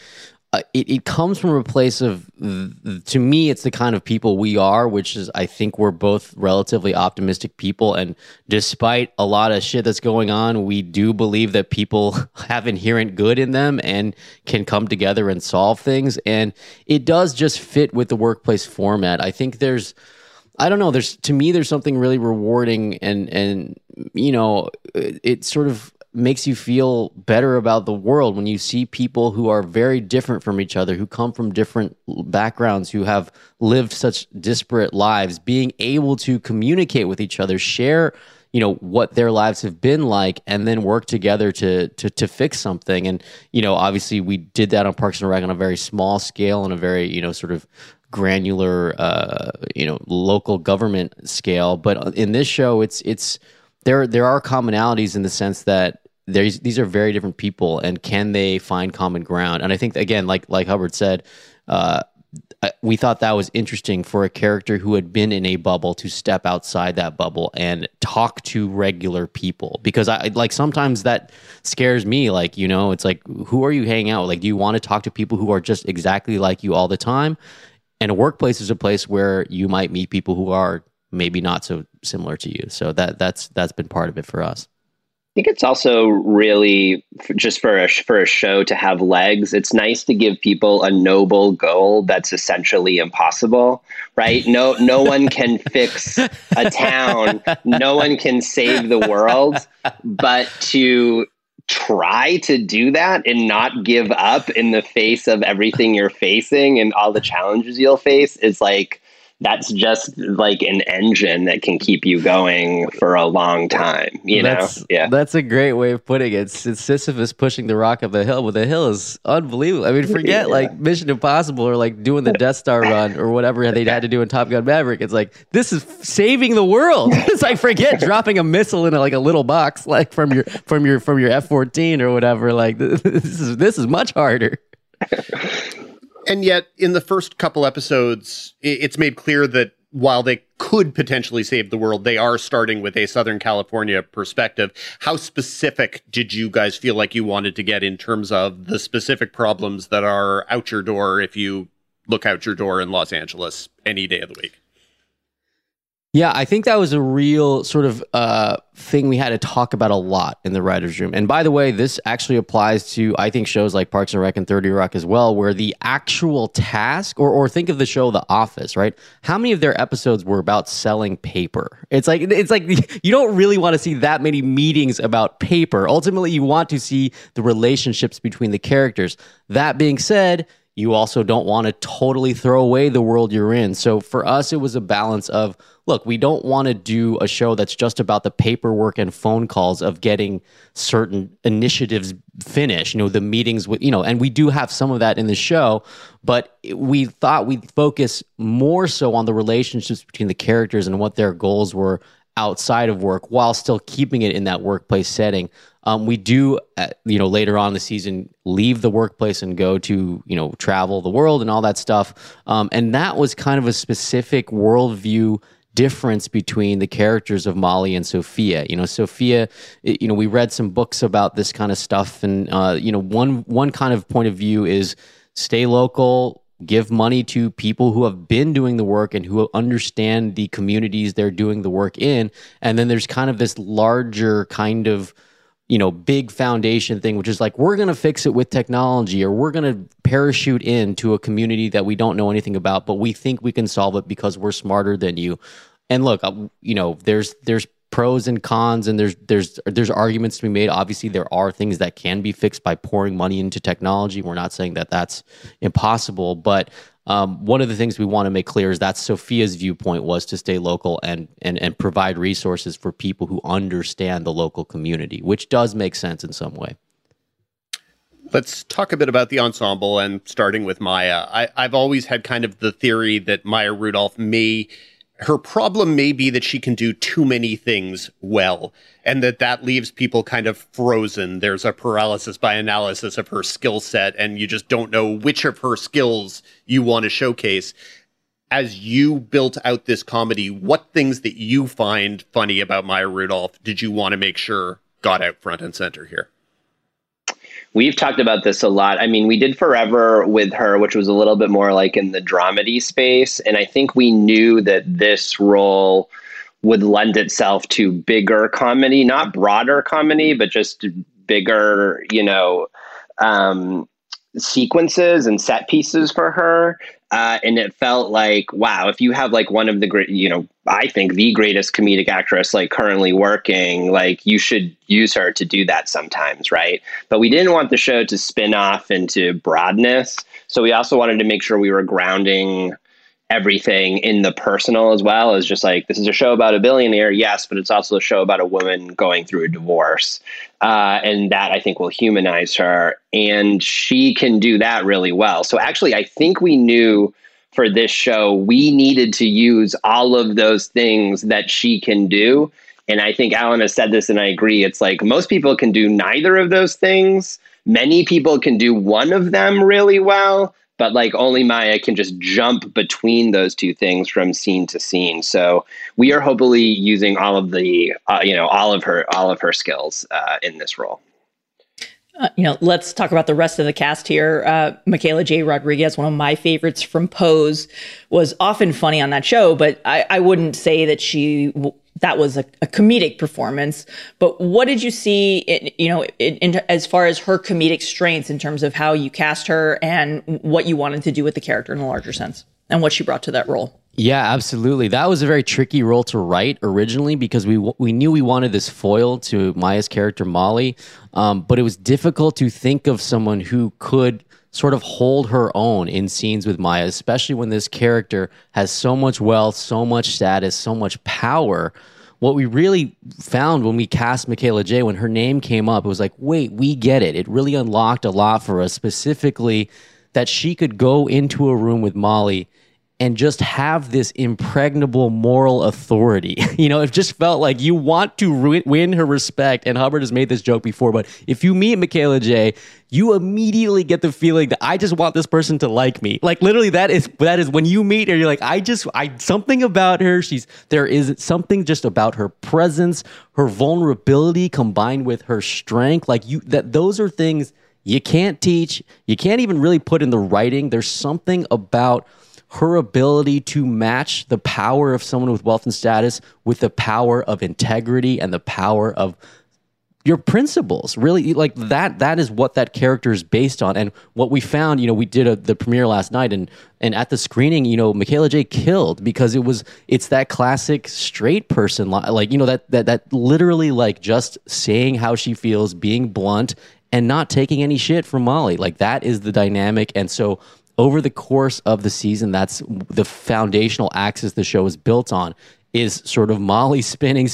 it comes from a place of, to me, it's the kind of people we are, which is, I think we're both relatively optimistic people. And despite a lot of shit that's going on, we do believe that people have inherent good in them and can come together and solve things. And it does just fit with the workplace format. I think there's, I don't know, there's something really rewarding and you know, it sort of makes you feel better about the world when you see people who are very different from each other, who come from different backgrounds, who have lived such disparate lives, being able to communicate with each other, share, you know, what their lives have been like, and then work together to fix something. And, you know, obviously we did that on Parks and Rec on a very small scale and a very, you know, sort of granular, you know, local government scale. But in this show, it's there are commonalities in the sense that these are very different people, and can they find common ground? And I think, again, like Hubbard said, we thought that was interesting for a character who had been in a bubble to step outside that bubble and talk to regular people, because I like sometimes that scares me. Like, you know, it's like, who are you hanging out with? Like, do you want to talk to people who are just exactly like you all the time? And a workplace is a place where you might meet people who are maybe not so similar to you. So that's been part of it for us. I think it's also really just for a show to have legs. It's nice to give people a noble goal that's essentially impossible, right? No one can fix a town. No one can save the world, but to try to do that and not give up in the face of everything you're facing and all the challenges you'll face is like, that's just like an engine that can keep you going for a long time, you know? Yeah. That's a great way of putting it. It's Sisyphus pushing the rock up the hill, but the hill is unbelievable. I mean, forget like Mission Impossible or like doing the Death Star run or whatever they had to do in Top Gun Maverick. It's like, this is saving the world. It's like, forget dropping a missile in like a little box, like from your F-14 or whatever. Like this is much harder. And yet, in the first couple episodes, it's made clear that while they could potentially save the world, they are starting with a Southern California perspective. How specific did you guys feel like you wanted to get in terms of the specific problems that are out your door if you look out your door in Los Angeles any day of the week? Yeah, I think that was a real sort of thing we had to talk about a lot in the writer's room. And by the way, this actually applies to, I think, shows like Parks and Rec and 30 Rock as well, where the actual task, or think of the show The Office, right? How many of their episodes were about selling paper? It's like you don't really want to see that many meetings about paper. Ultimately, you want to see the relationships between the characters. That being said, you also don't want to totally throw away the world you're in. So for us, it was a balance of, look, we don't want to do a show that's just about the paperwork and phone calls of getting certain initiatives finished, you know, the meetings with, you know, and we do have some of that in the show, but we thought we'd focus more so on the relationships between the characters and what their goals were outside of work while still keeping it in that workplace setting. We do, you know, later on in the season, leave the workplace and go to, you know, travel the world and all that stuff. And that was kind of a specific worldview difference between the characters of Molly and Sophia. You know, Sophia, you know, we read some books about this kind of stuff. And, you know, one kind of point of view is stay local, give money to people who have been doing the work and who understand the communities they're doing the work in. And then there's kind of this larger kind of, you know, big foundation thing, which is like, we're going to fix it with technology, or we're going to parachute into a community that we don't know anything about, but we think we can solve it because we're smarter than you. And look, you know, there's pros and cons, and there's arguments to be made. Obviously, there are things that can be fixed by pouring money into technology. We're not saying that that's impossible, but one of the things we want to make clear is that Sophia's viewpoint was to stay local and provide resources for people who understand the local community, which does make sense in some way. Let's talk a bit about the ensemble, and starting with Maya. I've always had kind of the theory that Maya Rudolph her problem may be that she can do too many things well, and that leaves people kind of frozen. There's a paralysis by analysis of her skill set, and you just don't know which of her skills you want to showcase. As you built out this comedy, what things that you find funny about Maya Rudolph did you want to make sure got out front and center here? We've talked about this a lot. I mean, we did Forever with her, which was a little bit more like in the dramedy space. And I think we knew that this role would lend itself to bigger comedy, not broader comedy, but just bigger, you know, sequences and set pieces for her. And it felt like, wow, if you have like one of the great, you know, I think the greatest comedic actress like currently working, like you should use her to do that sometimes, right? But we didn't want the show to spin off into broadness. So we also wanted to make sure we were grounding everything in the personal as well as just like, this is a show about a billionaire, yes, but it's also a show about a woman going through a divorce. And that I think will humanize her. And she can do that really well. So actually, I think we knew for this show, we needed to use all of those things that she can do. And I think Alan has said this, and I agree. It's like most people can do neither of those things. Many people can do one of them really well. But like only Maya can just jump between those two things from scene to scene. So we are hopefully using all of the, all of her skills in this role. Let's talk about the rest of the cast here. Michaela J. Rodriguez, one of my favorites from Pose, was often funny on that show, but I wouldn't say that that was a comedic performance. But what did you see, as far as her comedic strengths in terms of how you cast her and what you wanted to do with the character in a larger sense and what she brought to that role? Yeah, absolutely. That was a very tricky role to write originally because we knew we wanted this foil to Maya's character, Molly, but it was difficult to think of someone who could sort of hold her own in scenes with Maya, especially when this character has so much wealth, so much status, so much power. What we really found when we cast Michaela J, when her name came up, it was like, wait, we get it. It really unlocked a lot for us, specifically that she could go into a room with Molly and just have this impregnable moral authority. It just felt like you want to win her respect. And Hubbard has made this joke before, but if you meet Michaela J, you immediately get the feeling that I just want this person to like me. Like literally that is when you meet her, you're like, something about her. There is something just about her presence, her vulnerability combined with her strength. Those are things you can't teach. You can't even really put in the writing. There's something about her ability to match the power of someone with wealth and status with the power of integrity and the power of your principles. Really, like that is what that character is based on. And what we found, we did the premiere last night and at the screening, Michaela J killed because it's that classic straight person, that literally like just saying how she feels, being blunt and not taking any shit from Molly. Like that is the dynamic. And so over the course of the season, that's the foundational axis the show is built on, is sort of Molly spinning,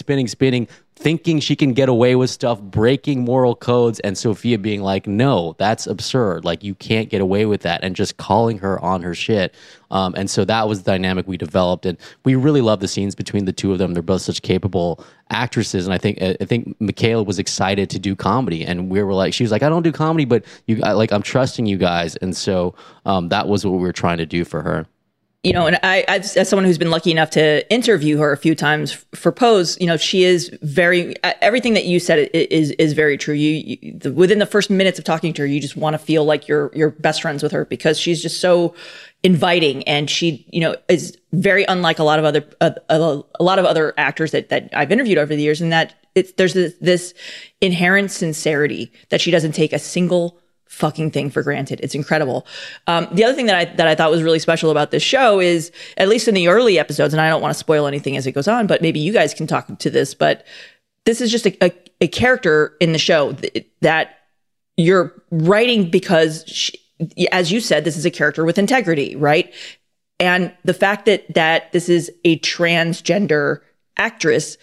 thinking she can get away with stuff, breaking moral codes, and Sophia being like, no, that's absurd. Like, you can't get away with that, and just calling her on her shit. And so that was the dynamic we developed, and we really love the scenes between the two of them. They're both such capable actresses, and I think Michaela was excited to do comedy, and we were like, she was like, I don't do comedy, but I'm trusting you guys, and so that was what we were trying to do for her. And I, as someone who's been lucky enough to interview her a few times for Pose, she is very, everything that you said is very true. Within the first minutes of talking to her, you just want to feel like you're best friends with her because she's just so inviting, and she, is very unlike a lot of other actors that I've interviewed over the years, in that there's this inherent sincerity that she doesn't take a single fucking thing for granted. It's incredible. The other thing that I thought was really special about this show is, at least in the early episodes, and I don't want to spoil anything as it goes on, but maybe you guys can talk to this, but this is just a character in the show that you're writing because, as you said, this is a character with integrity, right? And the fact that this is a transgender actress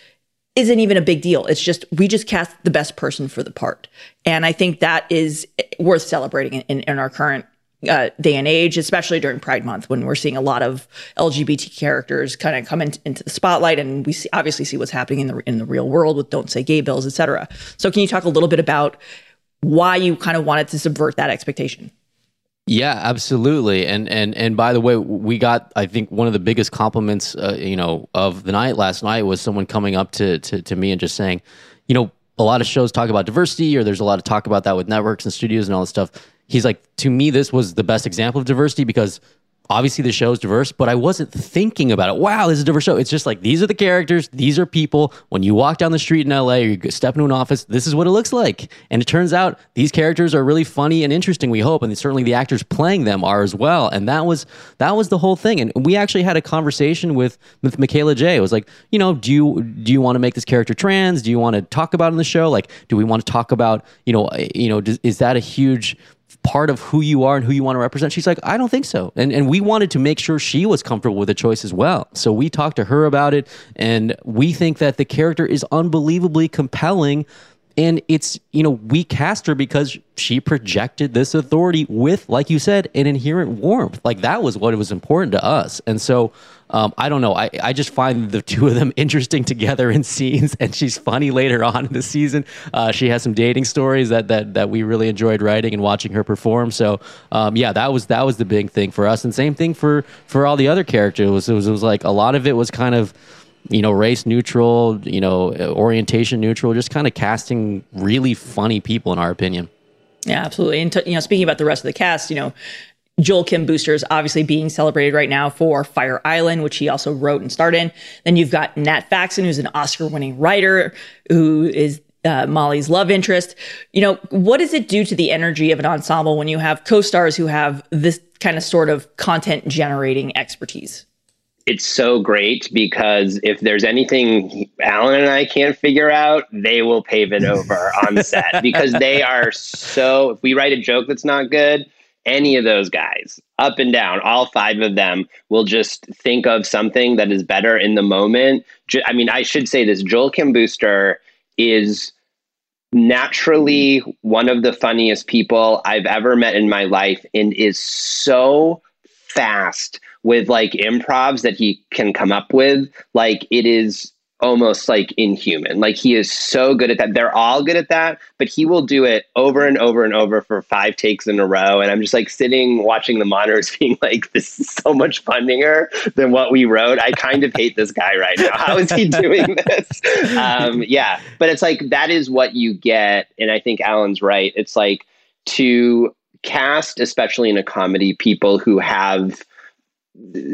isn't even a big deal. It's just, we just cast the best person for the part. And I think that is worth celebrating in our current day and age, especially during Pride Month, when we're seeing a lot of LGBT characters kind of come into the spotlight. And we obviously see what's happening in the real world with Don't Say Gay bills, et cetera. So can you talk a little bit about why you kind of wanted to subvert that expectation? Yeah, absolutely. And by the way, we got, I think, one of the biggest compliments, of the night last night was someone coming up to me and just saying, a lot of shows talk about diversity, or there's a lot of talk about that with networks and studios and all this stuff. He's like, to me, this was the best example of diversity because obviously the show is diverse, but I wasn't thinking about it. Wow, this is a diverse show. It's just like, these are the characters. These are people. When you walk down the street in LA or you step into an office, this is what it looks like. And it turns out these characters are really funny and interesting, we hope. And certainly the actors playing them are as well. And that was the whole thing. And we actually had a conversation with Michaela J. It was like, do you want to make this character trans? Do you want to talk about it in the show? Like, do we want to talk about, is that a huge part of who you are and who you want to represent? She's like, I don't think so. And we wanted to make sure she was comfortable with the choice as well. So we talked to her about it, and we think that the character is unbelievably compelling And it's, you know, we cast her because she projected this authority with, like you said, an inherent warmth. Like, that was what was important to us. And so, I don't know. I just find the two of them interesting together in scenes. And she's funny later on in the season. She has some dating stories that we really enjoyed writing and watching her perform. So, yeah, that was the big thing for us. And same thing for all the other characters. It was like a lot of it was kind of, you know, race neutral, you know, orientation neutral, just kind of casting really funny people in our opinion. Yeah, absolutely. And you know, speaking about the rest of the cast, you know, Joel Kim Booster is obviously being celebrated right now for Fire Island, which he also wrote and starred in. Then you've got Nat Faxon, who's an Oscar-winning writer, who is Molly's love interest. You know, what does it do to the energy of an ensemble when you have co-stars who have this kind of sort of content-generating expertise? It's so great, because if there's anything Alan and I can't figure out, they will pave it over on set, because they are so, if we write a joke that's not good, any of those guys, up and down, all five of them will just think of something that is better in the moment. I mean, I should say this, Joel Kim Booster is naturally one of the funniest people I've ever met in my life, and is so fast with like improvs that he can come up with. Like, it is almost like inhuman. Like, he is so good at that. They're all good at that, but he will do it over and over and over for 5 takes in a row. And I'm just like sitting watching the monitors being like, this is so much funnier than what we wrote. I kind of hate this guy right now. How is he doing this? Yeah, but it's like, that is what you get. And I think Alan's right. It's like to cast, especially in a comedy, people who have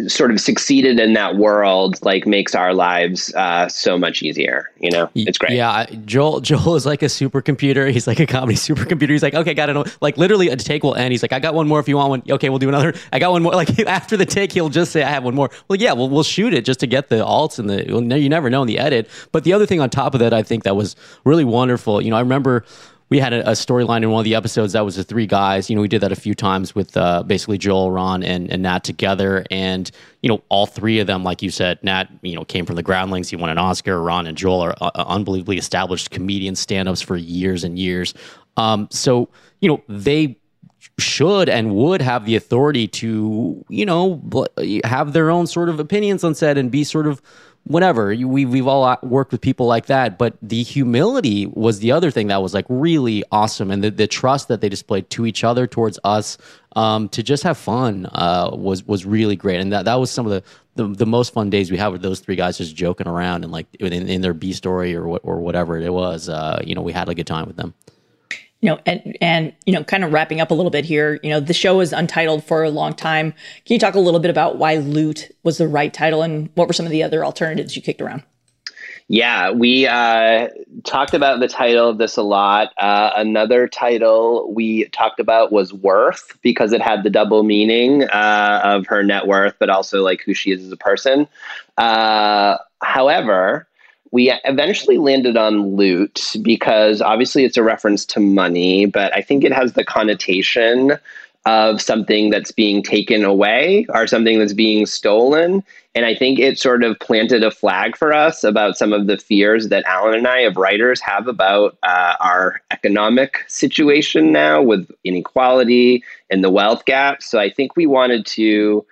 sort of succeeded in that world, like, makes our lives so much easier. You know, it's great. Yeah, Joel is like a supercomputer. He's like a comedy supercomputer. He's like, okay, got it. Like, literally a take will end. He's like, I got one more if you want one. Okay, we'll do another. I got one more. Like, after the take, he'll just say, I have one more. Well, yeah, we'll shoot it just to get the alts and you never know in the edit. But the other thing on top of that, I think that was really wonderful. You know, I remember we had a storyline in one of the episodes that was the three guys. You know, we did that a few times with basically Joel, Ron, and Nat together. And, you know, all three of them, like you said, Nat, you know, came from the Groundlings. He won an Oscar. Ron and Joel are unbelievably established comedian stand-ups for years and years. So, you know, they should and would have the authority to, you know, have their own sort of opinions on set and be sort of whatever. We've all worked with people like that, but the humility was the other thing that was like really awesome, and the trust that they displayed to each other, towards us, to just have fun was really great. And that was some of the most fun days we had with those three guys, just joking around and like in their B story or whatever it was. You know, we had a good time with them. You know, and you know, kind of wrapping up a little bit here, you know, the show was untitled for a long time. Can you talk a little bit about why Loot was the right title, and what were some of the other alternatives you kicked around? Yeah, we talked about the title of this a lot. Another title we talked about was Worth, because it had the double meaning of her net worth, but also like who she is as a person. However, we eventually landed on Loot because obviously it's a reference to money, but I think it has the connotation of something that's being taken away or something that's being stolen. And I think it sort of planted a flag for us about some of the fears that Alan and I, of writers, have about our economic situation now with inequality and the wealth gap. So I think we wanted to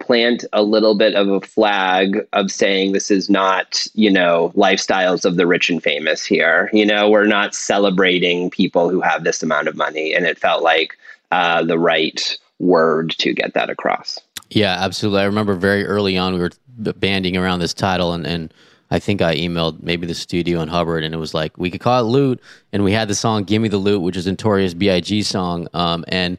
plant a little bit of a flag of saying this is not, you know, lifestyles of the rich and famous here. You know, we're not celebrating people who have this amount of money. And it felt like the right word to get that across. Yeah, absolutely. I remember very early on, we were banding around this title, and I think I emailed maybe the studio in Hubbard, and it was like, we could call it Loot. And we had the song Gimme the Loot, which is a Notorious B.I.G. song. And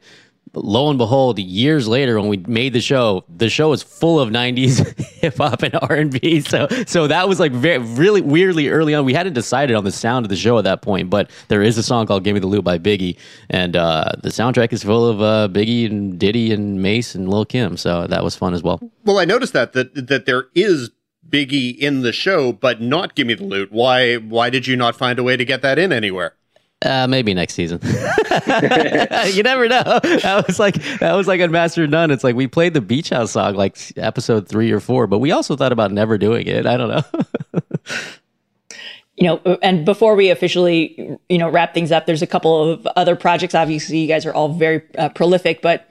lo and behold, years later, when we made the show is full of 90s hip hop and R&B. So that was like really weirdly early on. We hadn't decided on the sound of the show at that point, but there is a song called Give Me the Loot by Biggie. And the soundtrack is full of Biggie and Diddy and Mace and Lil' Kim. So that was fun as well. Well, I noticed that there is Biggie in the show, but not Give Me the Loot. Why did you not find a way to get that in anywhere? Maybe next season. You never know. That was like a master none. It's like we played the Beach House song like episode 3 or 4, but we also thought about never doing it. I don't know. you know, and before we officially, you know, wrap things up, there's a couple of other projects. Obviously, you guys are all very prolific, but,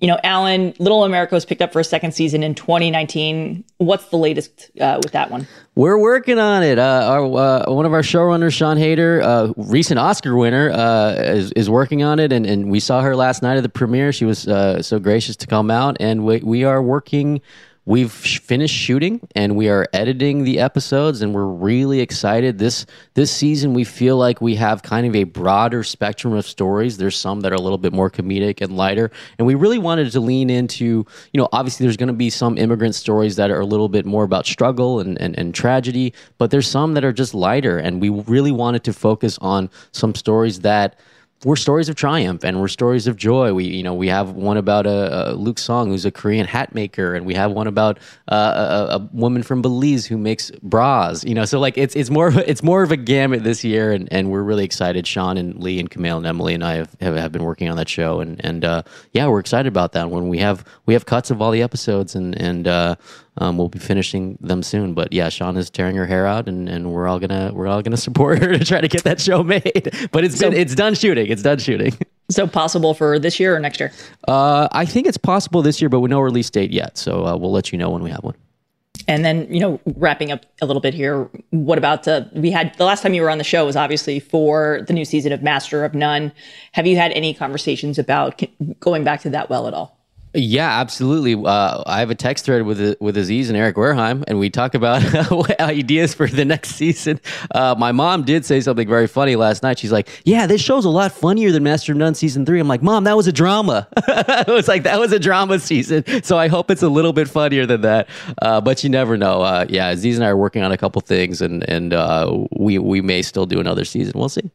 you know, Alan, Little America was picked up for a second season in 2019. What's the latest with that one? We're working on it. One of our showrunners, Sean Hader, recent Oscar winner, is working on it. And we saw her last night at the premiere. She was so gracious to come out. And we are working. We've finished shooting and we are editing the episodes, and we're really excited. This season, we feel like we have kind of a broader spectrum of stories. There's some that are a little bit more comedic and lighter, and we really wanted to lean into, you know, obviously there's going to be some immigrant stories that are a little bit more about struggle and tragedy, but there's some that are just lighter, and we really wanted to focus on some stories that we're stories of triumph and we're stories of joy. We have one about Luke Song, who's a Korean hat maker, and we have one about a woman from Belize who makes bras. You know, so like it's more of a gamut this year, and we're really excited. Sean and Lee and Camille and Emily and I have been working on that show, and yeah, we're excited about that one. We have cuts of all the episodes, and we'll be finishing them soon, but yeah, Sean is tearing her hair out, and we're all gonna support her to try to get that show made. But it's done shooting. It's done shooting. So possible for this year or next year? I think it's possible this year, but with no release date yet. So we'll let you know when we have one. And then, you know, wrapping up a little bit here, what about the last time you were on the show was obviously for the new season of Master of None. Have you had any conversations about going back to that well at all? Yeah, absolutely. I have a text thread with Aziz and Eric Wareheim, and we talk about ideas for the next season. My mom did say something very funny last night. She's like, yeah, this show's a lot funnier than Master of None season 3. I'm like, Mom, that was a drama. It was like, that was a drama season. So I hope it's a little bit funnier than that. But you never know. Yeah, Aziz and I are working on a couple things, and we may still do another season. We'll see.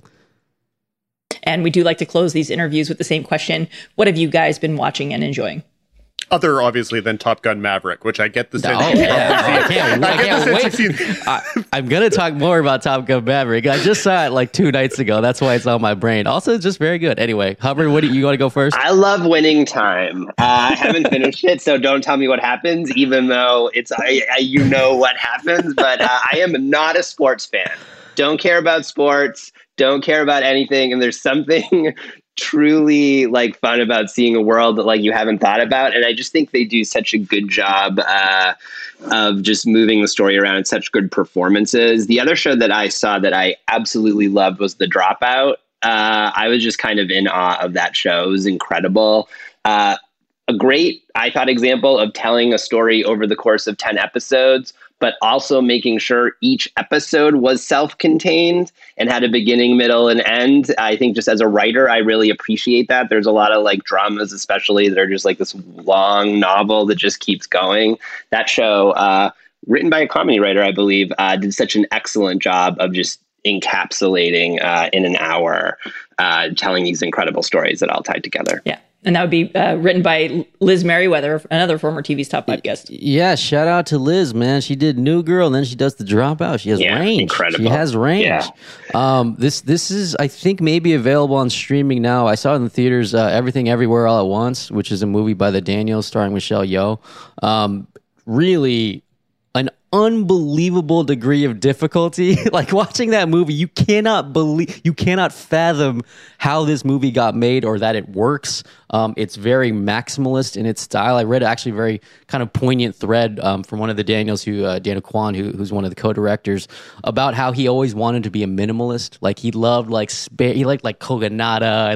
And we do like to close these interviews with the same question. What have you guys been watching and enjoying? Other, obviously, than Top Gun Maverick, which I get the sense. Oh, yeah. I can't wait. I'm going to talk more about Top Gun Maverick. I just saw it like 2 nights ago. That's why it's on my brain. Also, just very good. Anyway, Hubbard, what do you want to go first? I love Winning Time. I haven't finished it, so don't tell me what happens, even though it's you know what happens. But I am not a sports fan. Don't care about sports. Don't care about anything. And there's something truly like fun about seeing a world that like you haven't thought about. And I just think they do such a good job of just moving the story around in such good performances. The other show that I saw that I absolutely loved was The Dropout. I was just kind of in awe of that show. It was incredible. A great, I thought, example of telling a story over the course of 10 episodes, but also making sure each episode was self-contained and had a beginning, middle, and end. I think just as a writer, I really appreciate that. There's a lot of like dramas, especially, that are just like this long novel that just keeps going. That show, written by a comedy writer, I believe, did such an excellent job of just encapsulating in an hour, telling these incredible stories that all tied together. Yeah. And that would be written by Liz Merriweather, another former TV's Top 5 guest. Yeah, shout out to Liz, man. She did New Girl, and then she does The Dropout. She has range. Incredible. She has range. Yeah. This is, I think, maybe available on streaming now. I saw it in the theaters, Everything Everywhere All at Once, which is a movie by the Daniels starring Michelle Yeoh. Really an unbelievable degree of difficulty. Like watching that movie, you cannot fathom how this movie got made or that it works. It's very maximalist in its style. I read actually a very kind of poignant thread from one of the Daniels, Daniel Kwan, who's one of the co-directors, about how he always wanted to be a minimalist. Like he loved he liked Koganada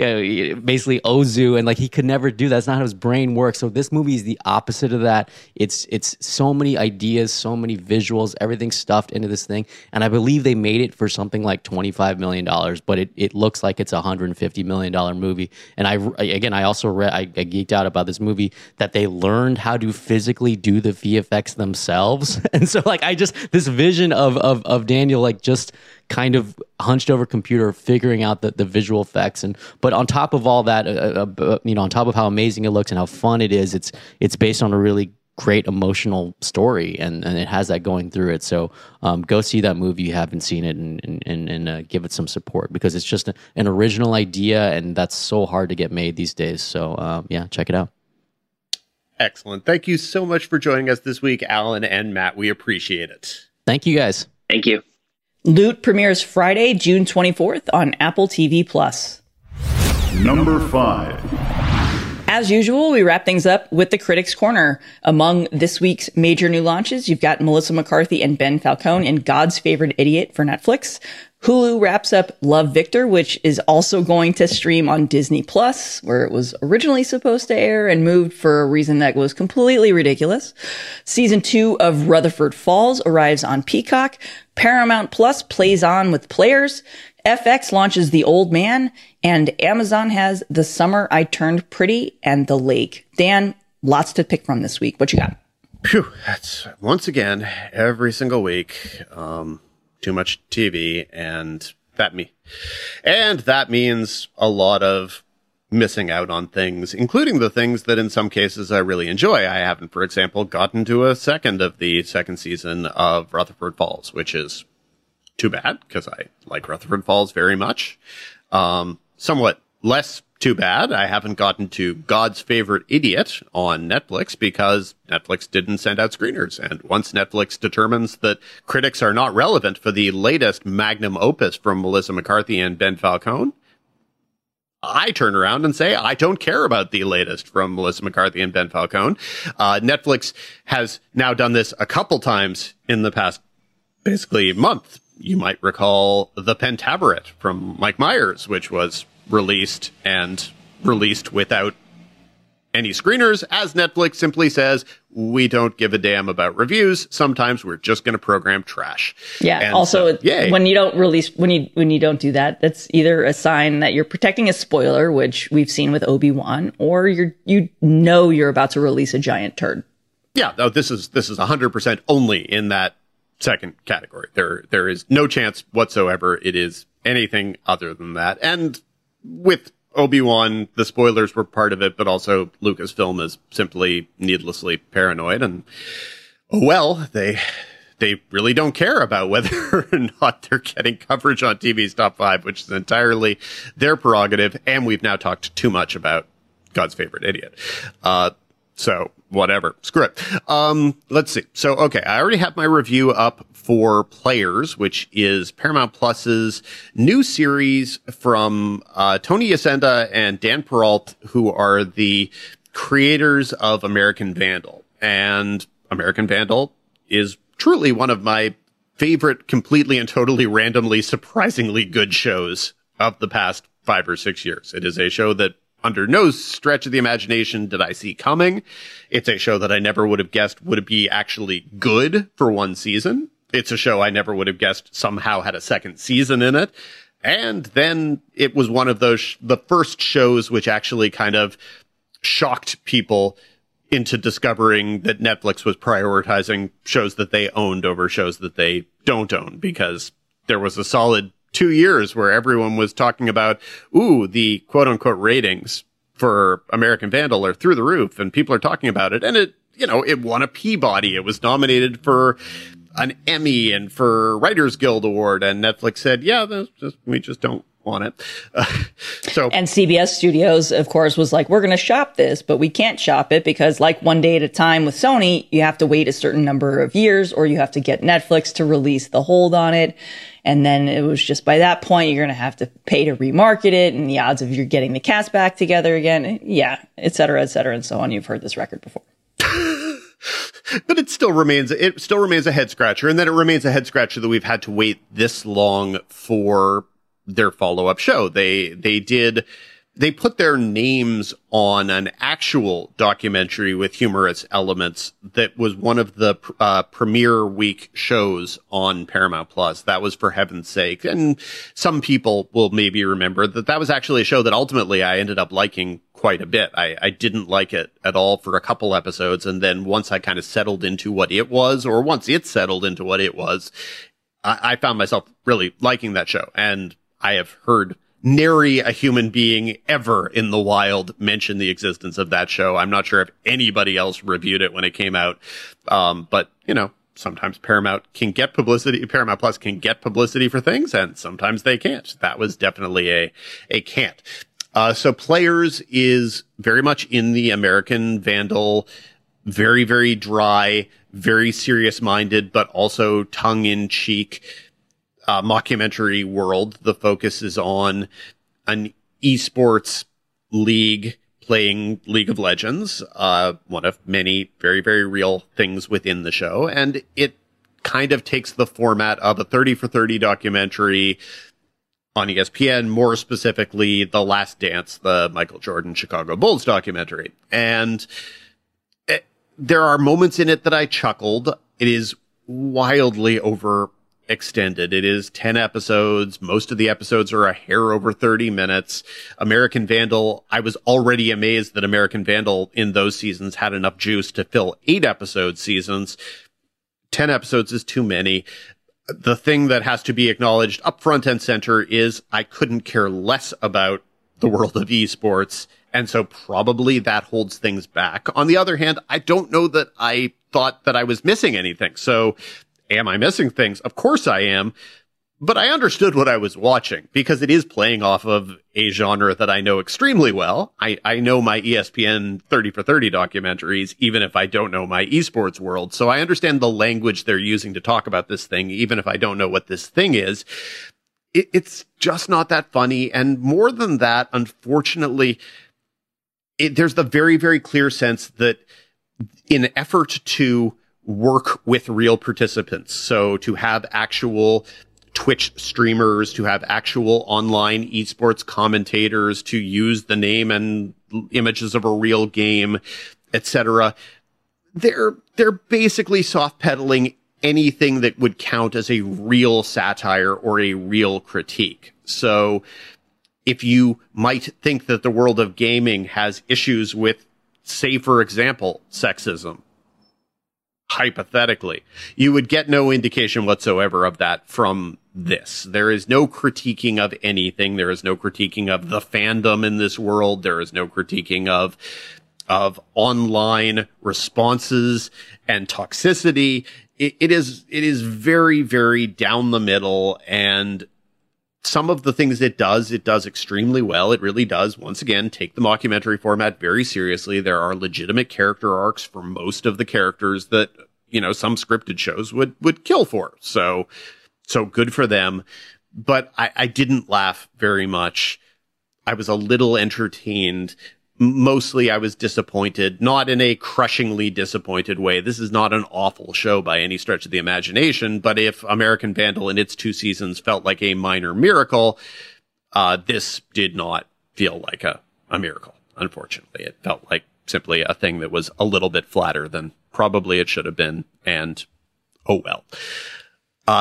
and basically Ozu, and like he could never do that. That's not how his brain works. So this movie is the opposite of that. It's so many ideas, so many visuals, everything stuffed into this thing. And I believe they made it for something like $25 million, but it looks like it's a $150 million movie. And I geeked out about this movie that they learned how to physically do the VFX themselves. And so like, I just, this vision of Daniel, like just kind of hunched over computer, figuring out the visual effects. But on top of all that, on top of how amazing it looks and how fun it is, it's based on a really great emotional story, and it has that going through it. So go see that movie if you haven't seen it, and give it some support, because it's just an original idea, and that's so hard to get made these days. So yeah, check it out. Excellent. Thank you so much for joining us this week, Alan and Matt. We appreciate it. Thank you guys. Thank you. Loot premieres Friday, June 24th on Apple TV Plus. Number 5. As usual, we wrap things up with the Critics' Corner. Among this week's major new launches, you've got Melissa McCarthy and Ben Falcone in God's Favorite Idiot for Netflix. Hulu wraps up Love, Victor, which is also going to stream on Disney Plus, where it was originally supposed to air and moved for a reason that was completely ridiculous. Season 2 of Rutherford Falls arrives on Peacock. Paramount Plus plays on with Players. FX launches The Old Man, and Amazon has The Summer I Turned Pretty and The Lake. Dan, lots to pick from this week. What you got? Phew, that's once again, every single week, too much TV, and that means a lot of missing out on things, including the things that in some cases I really enjoy. I haven't, for example, gotten to a second of the second season of Rutherford Falls, which is too bad, because I like Rutherford Falls very much. Somewhat less too bad, I haven't gotten to God's Favorite Idiot on Netflix, because Netflix didn't send out screeners. And once Netflix determines that critics are not relevant for the latest magnum opus from Melissa McCarthy and Ben Falcone, I turn around and say, I don't care about the latest from Melissa McCarthy and Ben Falcone. Netflix has now done this a couple times in the past, basically, month. You might recall The Pentaverate from Mike Myers, which was released without any screeners, as Netflix simply says, we don't give a damn about reviews. Sometimes we're just going to program trash. Yeah. And also, so, when you don't do that, that's either a sign that you're protecting a spoiler, which we've seen with Obi-Wan, or you're about to release a giant turd. Yeah. No, this is 100% only in that second category. There is no chance whatsoever it is anything other than that. And with Obi-Wan, the spoilers were part of it, but also Lucasfilm is simply needlessly paranoid. And they really don't care about whether or not they're getting coverage on TV's Top 5, which is entirely their prerogative. And we've now talked too much about God's Favorite Idiot. So whatever, screw it. Let's see. So, okay, I already have my review up for Players, which is Paramount Plus's new series from Tony Yacenda and Dan Peralt, who are the creators of American Vandal. And American Vandal is truly one of my favorite, completely and totally randomly, surprisingly good shows of the past 5 or 6 years. It is a show that under no stretch of the imagination did I see coming. It's a show that I never would have guessed would be actually good for one season. It's a show I never would have guessed somehow had a second season in it. And then it was one of those, the first shows which actually kind of shocked people into discovering that Netflix was prioritizing shows that they owned over shows that they don't own, because there was a solid 2 years where everyone was talking about, ooh, the quote unquote ratings for American Vandal are through the roof and people are talking about it. And it, you know, it won a Peabody. It was nominated for an Emmy and for Writers Guild Award. And Netflix said, yeah, we just don't want it. And CBS Studios, of course, was like, we're going to shop this, but we can't shop it because, like, One Day at a Time with Sony, you have to wait a certain number of years or you have to get Netflix to release the hold on it. And then it was just, by that point, you're going to have to pay to remarket it, and the odds of you're getting the cast back together again. Yeah, et cetera, and so on. You've heard this record before. But it still remains a head scratcher. And then it remains a head scratcher that we've had to wait this long for their follow-up show. They put their names on an actual documentary with humorous elements that was one of the premiere week shows on Paramount Plus. That was For Heaven's Sake. And some people will maybe remember that was actually a show that ultimately I ended up liking quite a bit. I didn't like it at all for a couple episodes. And then once I kind of settled into what it was, or once it settled into what it was, I found myself really liking that show. And I have heard nary a human being ever in the wild mention the existence of that show. I'm not sure if anybody else reviewed it when it came out. But, you know, sometimes Paramount Plus can get publicity for things, and sometimes they can't. That was definitely a can't. So Players is very much in the American Vandal, very, very dry, very serious minded, but also tongue in cheek mockumentary world. The focus is on an esports league playing League of Legends, one of many very, very real things within the show. And it kind of takes the format of a 30 for 30 documentary on ESPN, more specifically, The Last Dance, the Michael Jordan Chicago Bulls documentary. And there are moments in it that I chuckled. It is wildly overextended. It is 10 episodes. Most of the episodes are a hair over 30 minutes. American Vandal, I was already amazed that American Vandal in those seasons had enough juice to fill 8-episode seasons. 10 episodes is too many. The thing that has to be acknowledged up front and center is I couldn't care less about the world of esports. And so probably that holds things back. On the other hand, I don't know that I thought that I was missing anything. So am I missing things? Of course I am. But I understood what I was watching because it is playing off of a genre that I know extremely well. I know my ESPN 30 for 30 documentaries, even if I don't know my esports world. So I understand the language they're using to talk about this thing, even if I don't know what this thing is. It's just not that funny. And more than that, unfortunately, there's the very, very clear sense that in an effort to work with real participants, so to have actual Twitch streamers, to have actual online esports commentators, to use the name and images of a real game, etc. They're basically soft pedaling anything that would count as a real satire or a real critique. So if you might think that the world of gaming has issues with, say, for example, sexism, hypothetically, you would get no indication whatsoever of that from this. There is no critiquing of anything. There is no critiquing of the fandom in this world. There is no critiquing of online responses and toxicity. It is very, very down the middle. And some of the things it does extremely well. It really does, once again, take the mockumentary format very seriously. There are legitimate character arcs for most of the characters that, you know, some scripted shows would kill for. So good for them. But I didn't laugh very much. I was a little entertained. Mostly I was disappointed, not in a crushingly disappointed way. This is not an awful show by any stretch of the imagination, but if American Vandal in its 2 seasons felt like a minor miracle, this did not feel like a miracle, unfortunately. It felt like simply a thing that was a little bit flatter than probably it should have been, and oh well.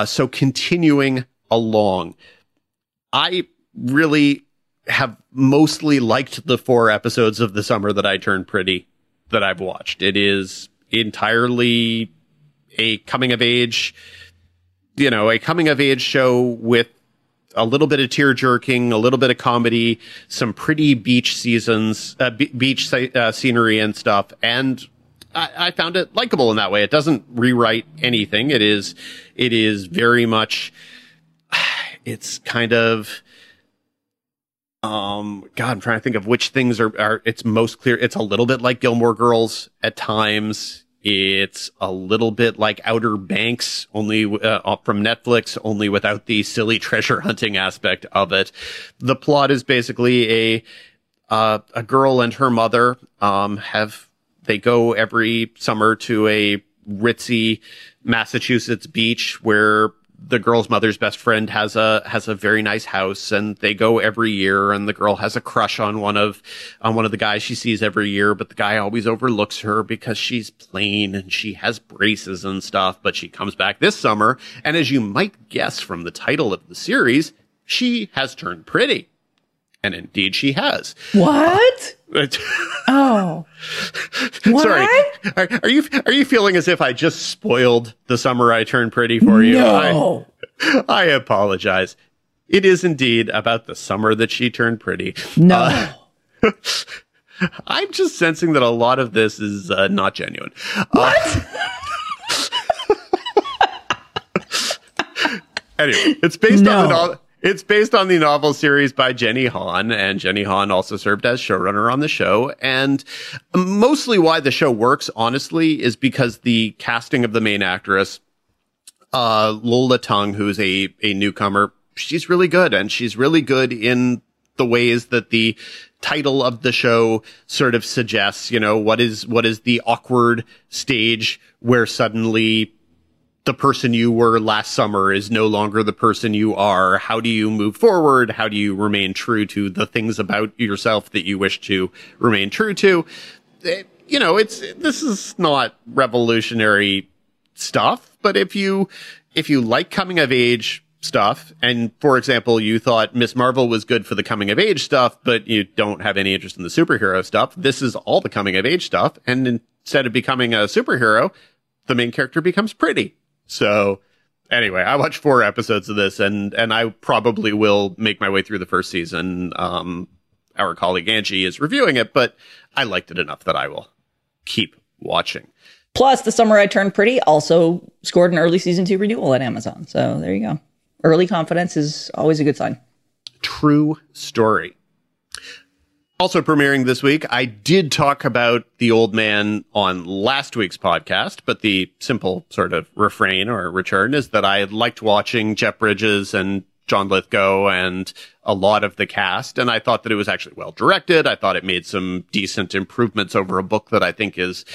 So continuing along, I really have mostly liked the 4 episodes of The Summer That I Turned Pretty that I've watched. It is entirely a coming of age, you know, a coming of age show with a little bit of tear jerking, a little bit of comedy, some pretty beach seasons, beach scenery and stuff. And I found it likable in that way. It doesn't rewrite anything. It is very much, it's kind of, God, I'm trying to think of which things are it's most clear. It's a little bit like Gilmore Girls at times. It's a little bit like Outer Banks, only from Netflix, only without the silly treasure hunting aspect of it. The plot is basically a girl and her mother, they go every summer to a ritzy Massachusetts beach where the girl's mother's best friend has a very nice house, and they go every year, and the girl has a crush on one of the guys she sees every year, but the guy always overlooks her because she's plain and she has braces and stuff. But she comes back this summer, and as you might guess from the title of the series, she has turned pretty. And indeed she has. What? Oh. What? Sorry. Are you feeling as if I just spoiled The Summer I Turned Pretty for you? No. I apologize. It is indeed about the summer that she turned pretty. No. I'm just sensing that a lot of this is not genuine. What? Anyway, it's based on It's based on the novel series by Jenny Han, and Jenny Han also served as showrunner on the show. And mostly why the show works, honestly, is because the casting of the main actress Lola Tung, who's a newcomer. She's really good, and she's really good in the ways that the title of the show sort of suggests, you know, what is the awkward stage where suddenly the person you were last summer is no longer the person you are. How do you move forward? How do you remain true to the things about yourself that you wish to remain true to? You know, this is not revolutionary stuff, but if you like coming of age stuff, and for example, you thought Ms. Marvel was good for the coming of age stuff, but you don't have any interest in the superhero stuff, this is all the coming of age stuff. And instead of becoming a superhero, the main character becomes pretty. So anyway, I watched 4 episodes of this, and I probably will make my way through the first season. Our colleague Angie is reviewing it, but I liked it enough that I will keep watching. Plus, The Summer I Turned Pretty also scored an early season 2 renewal at Amazon. So there you go. Early confidence is always a good sign. True story. Also premiering this week, I did talk about The Old Man on last week's podcast, but the simple sort of refrain or return is that I liked watching Jeff Bridges and John Lithgow and a lot of the cast, and I thought that it was actually well directed. I thought it made some decent improvements over a book that I think is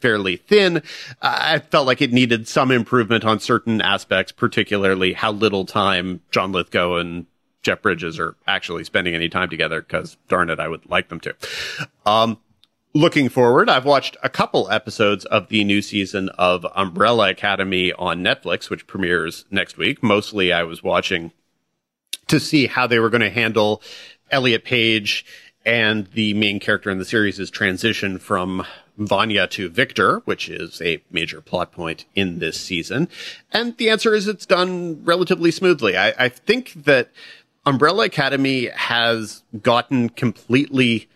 fairly thin. I felt like it needed some improvement on certain aspects, particularly how little time John Lithgow and Jeff Bridges are actually spending any time together, because darn it, I would like them to. Looking forward, I've watched a couple episodes of the new season of Umbrella Academy on Netflix, which premieres next week. Mostly I was watching to see how they were going to handle Elliot Page and the main character in the series' transition from Vanya to Victor, which is a major plot point in this season. And the answer is it's done relatively smoothly. I think that Umbrella Academy has gotten completely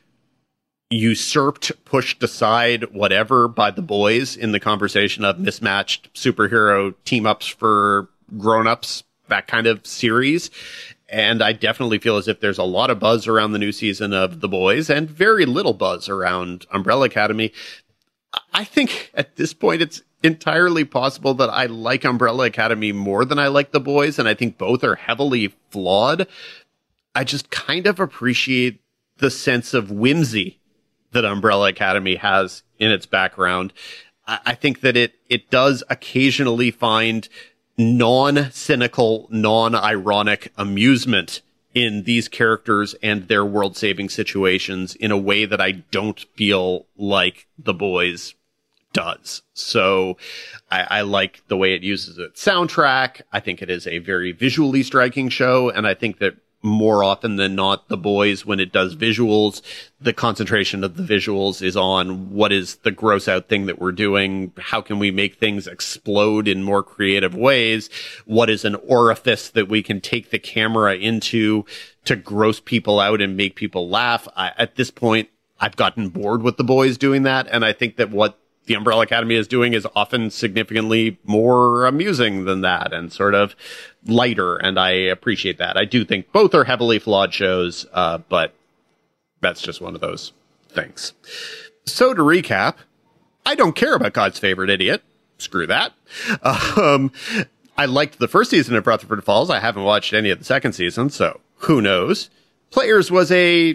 usurped, pushed aside, whatever, by The Boys in the conversation of mismatched superhero team-ups for grown-ups, that kind of series. And I definitely feel as if there's a lot of buzz around the new season of The Boys and very little buzz around Umbrella Academy. I think at this point, it's entirely possible that I like Umbrella Academy more than I like The Boys, and I think both are heavily flawed. I just kind of appreciate the sense of whimsy that Umbrella Academy has in its background. I think that it does occasionally find non-cynical, non-ironic amusement in these characters and their world-saving situations in a way that I don't feel like The Boys does. So I like the way it uses its soundtrack. I think it is a very visually striking show, and I think that more often than not, The Boys, when it does visuals, the concentration of the visuals is on what is the gross out thing that we're doing? How can we make things explode in more creative ways? What is an orifice that we can take the camera into to gross people out and make people laugh? At this point, I've gotten bored with The Boys doing that. And I think that what the Umbrella Academy is doing is often significantly more amusing than that and sort of lighter. And I appreciate that. I do think both are heavily flawed shows, but that's just one of those things. So to recap, I don't care about God's Favorite Idiot. Screw that. I liked the first season of Rutherford Falls. I haven't watched any of the second season, so who knows? Players was a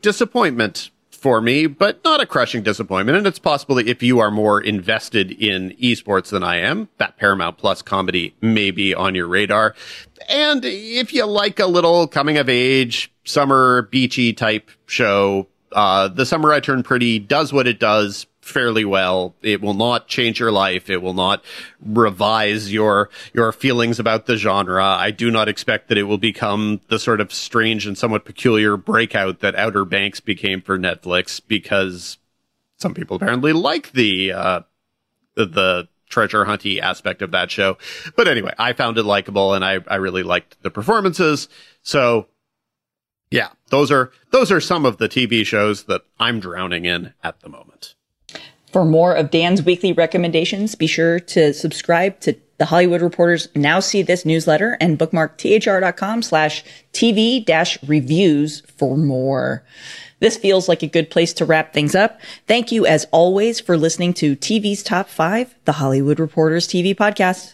disappointment for me, but not a crushing disappointment. And it's possible that if you are more invested in esports than I am, that Paramount Plus comedy may be on your radar. And if you like a little coming of age, summer beachy type show, The Summer I Turned Pretty does what it does fairly well. It will not change your life. It will not revise your feelings about the genre. I do not expect that it will become the sort of strange and somewhat peculiar breakout that Outer Banks became for Netflix, because some people apparently like the treasure hunty aspect of that show. But anyway, I found it likable, and I really liked the performances. So yeah, those are some of the TV shows that I'm drowning in at the moment. For more of Dan's weekly recommendations, be sure to subscribe to The Hollywood Reporter's Now See This newsletter and bookmark thr.com/TV-reviews for more. This feels like a good place to wrap things up. Thank you, as always, for listening to TV's Top 5, The Hollywood Reporter's TV podcast.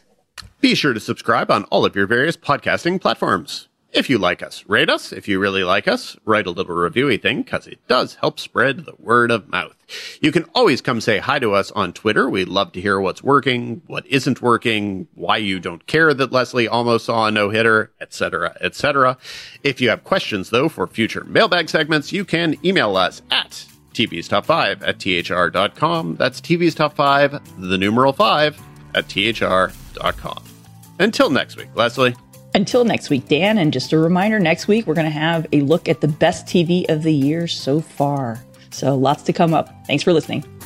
Be sure to subscribe on all of your various podcasting platforms. If you like us, rate us. If you really like us, write a little reviewy thing, because it does help spread the word of mouth. You can always come say hi to us on Twitter. We love to hear what's working, what isn't working, why you don't care that Leslie almost saw a no-hitter, etc., etc. If you have questions, though, for future mailbag segments, you can email us at tvstop5@thr.com. That's tvstop5 5@thr.com. Until next week, Leslie. Until next week, Dan. And just a reminder, next week, we're going to have a look at the best TV of the year so far. So lots to come up. Thanks for listening.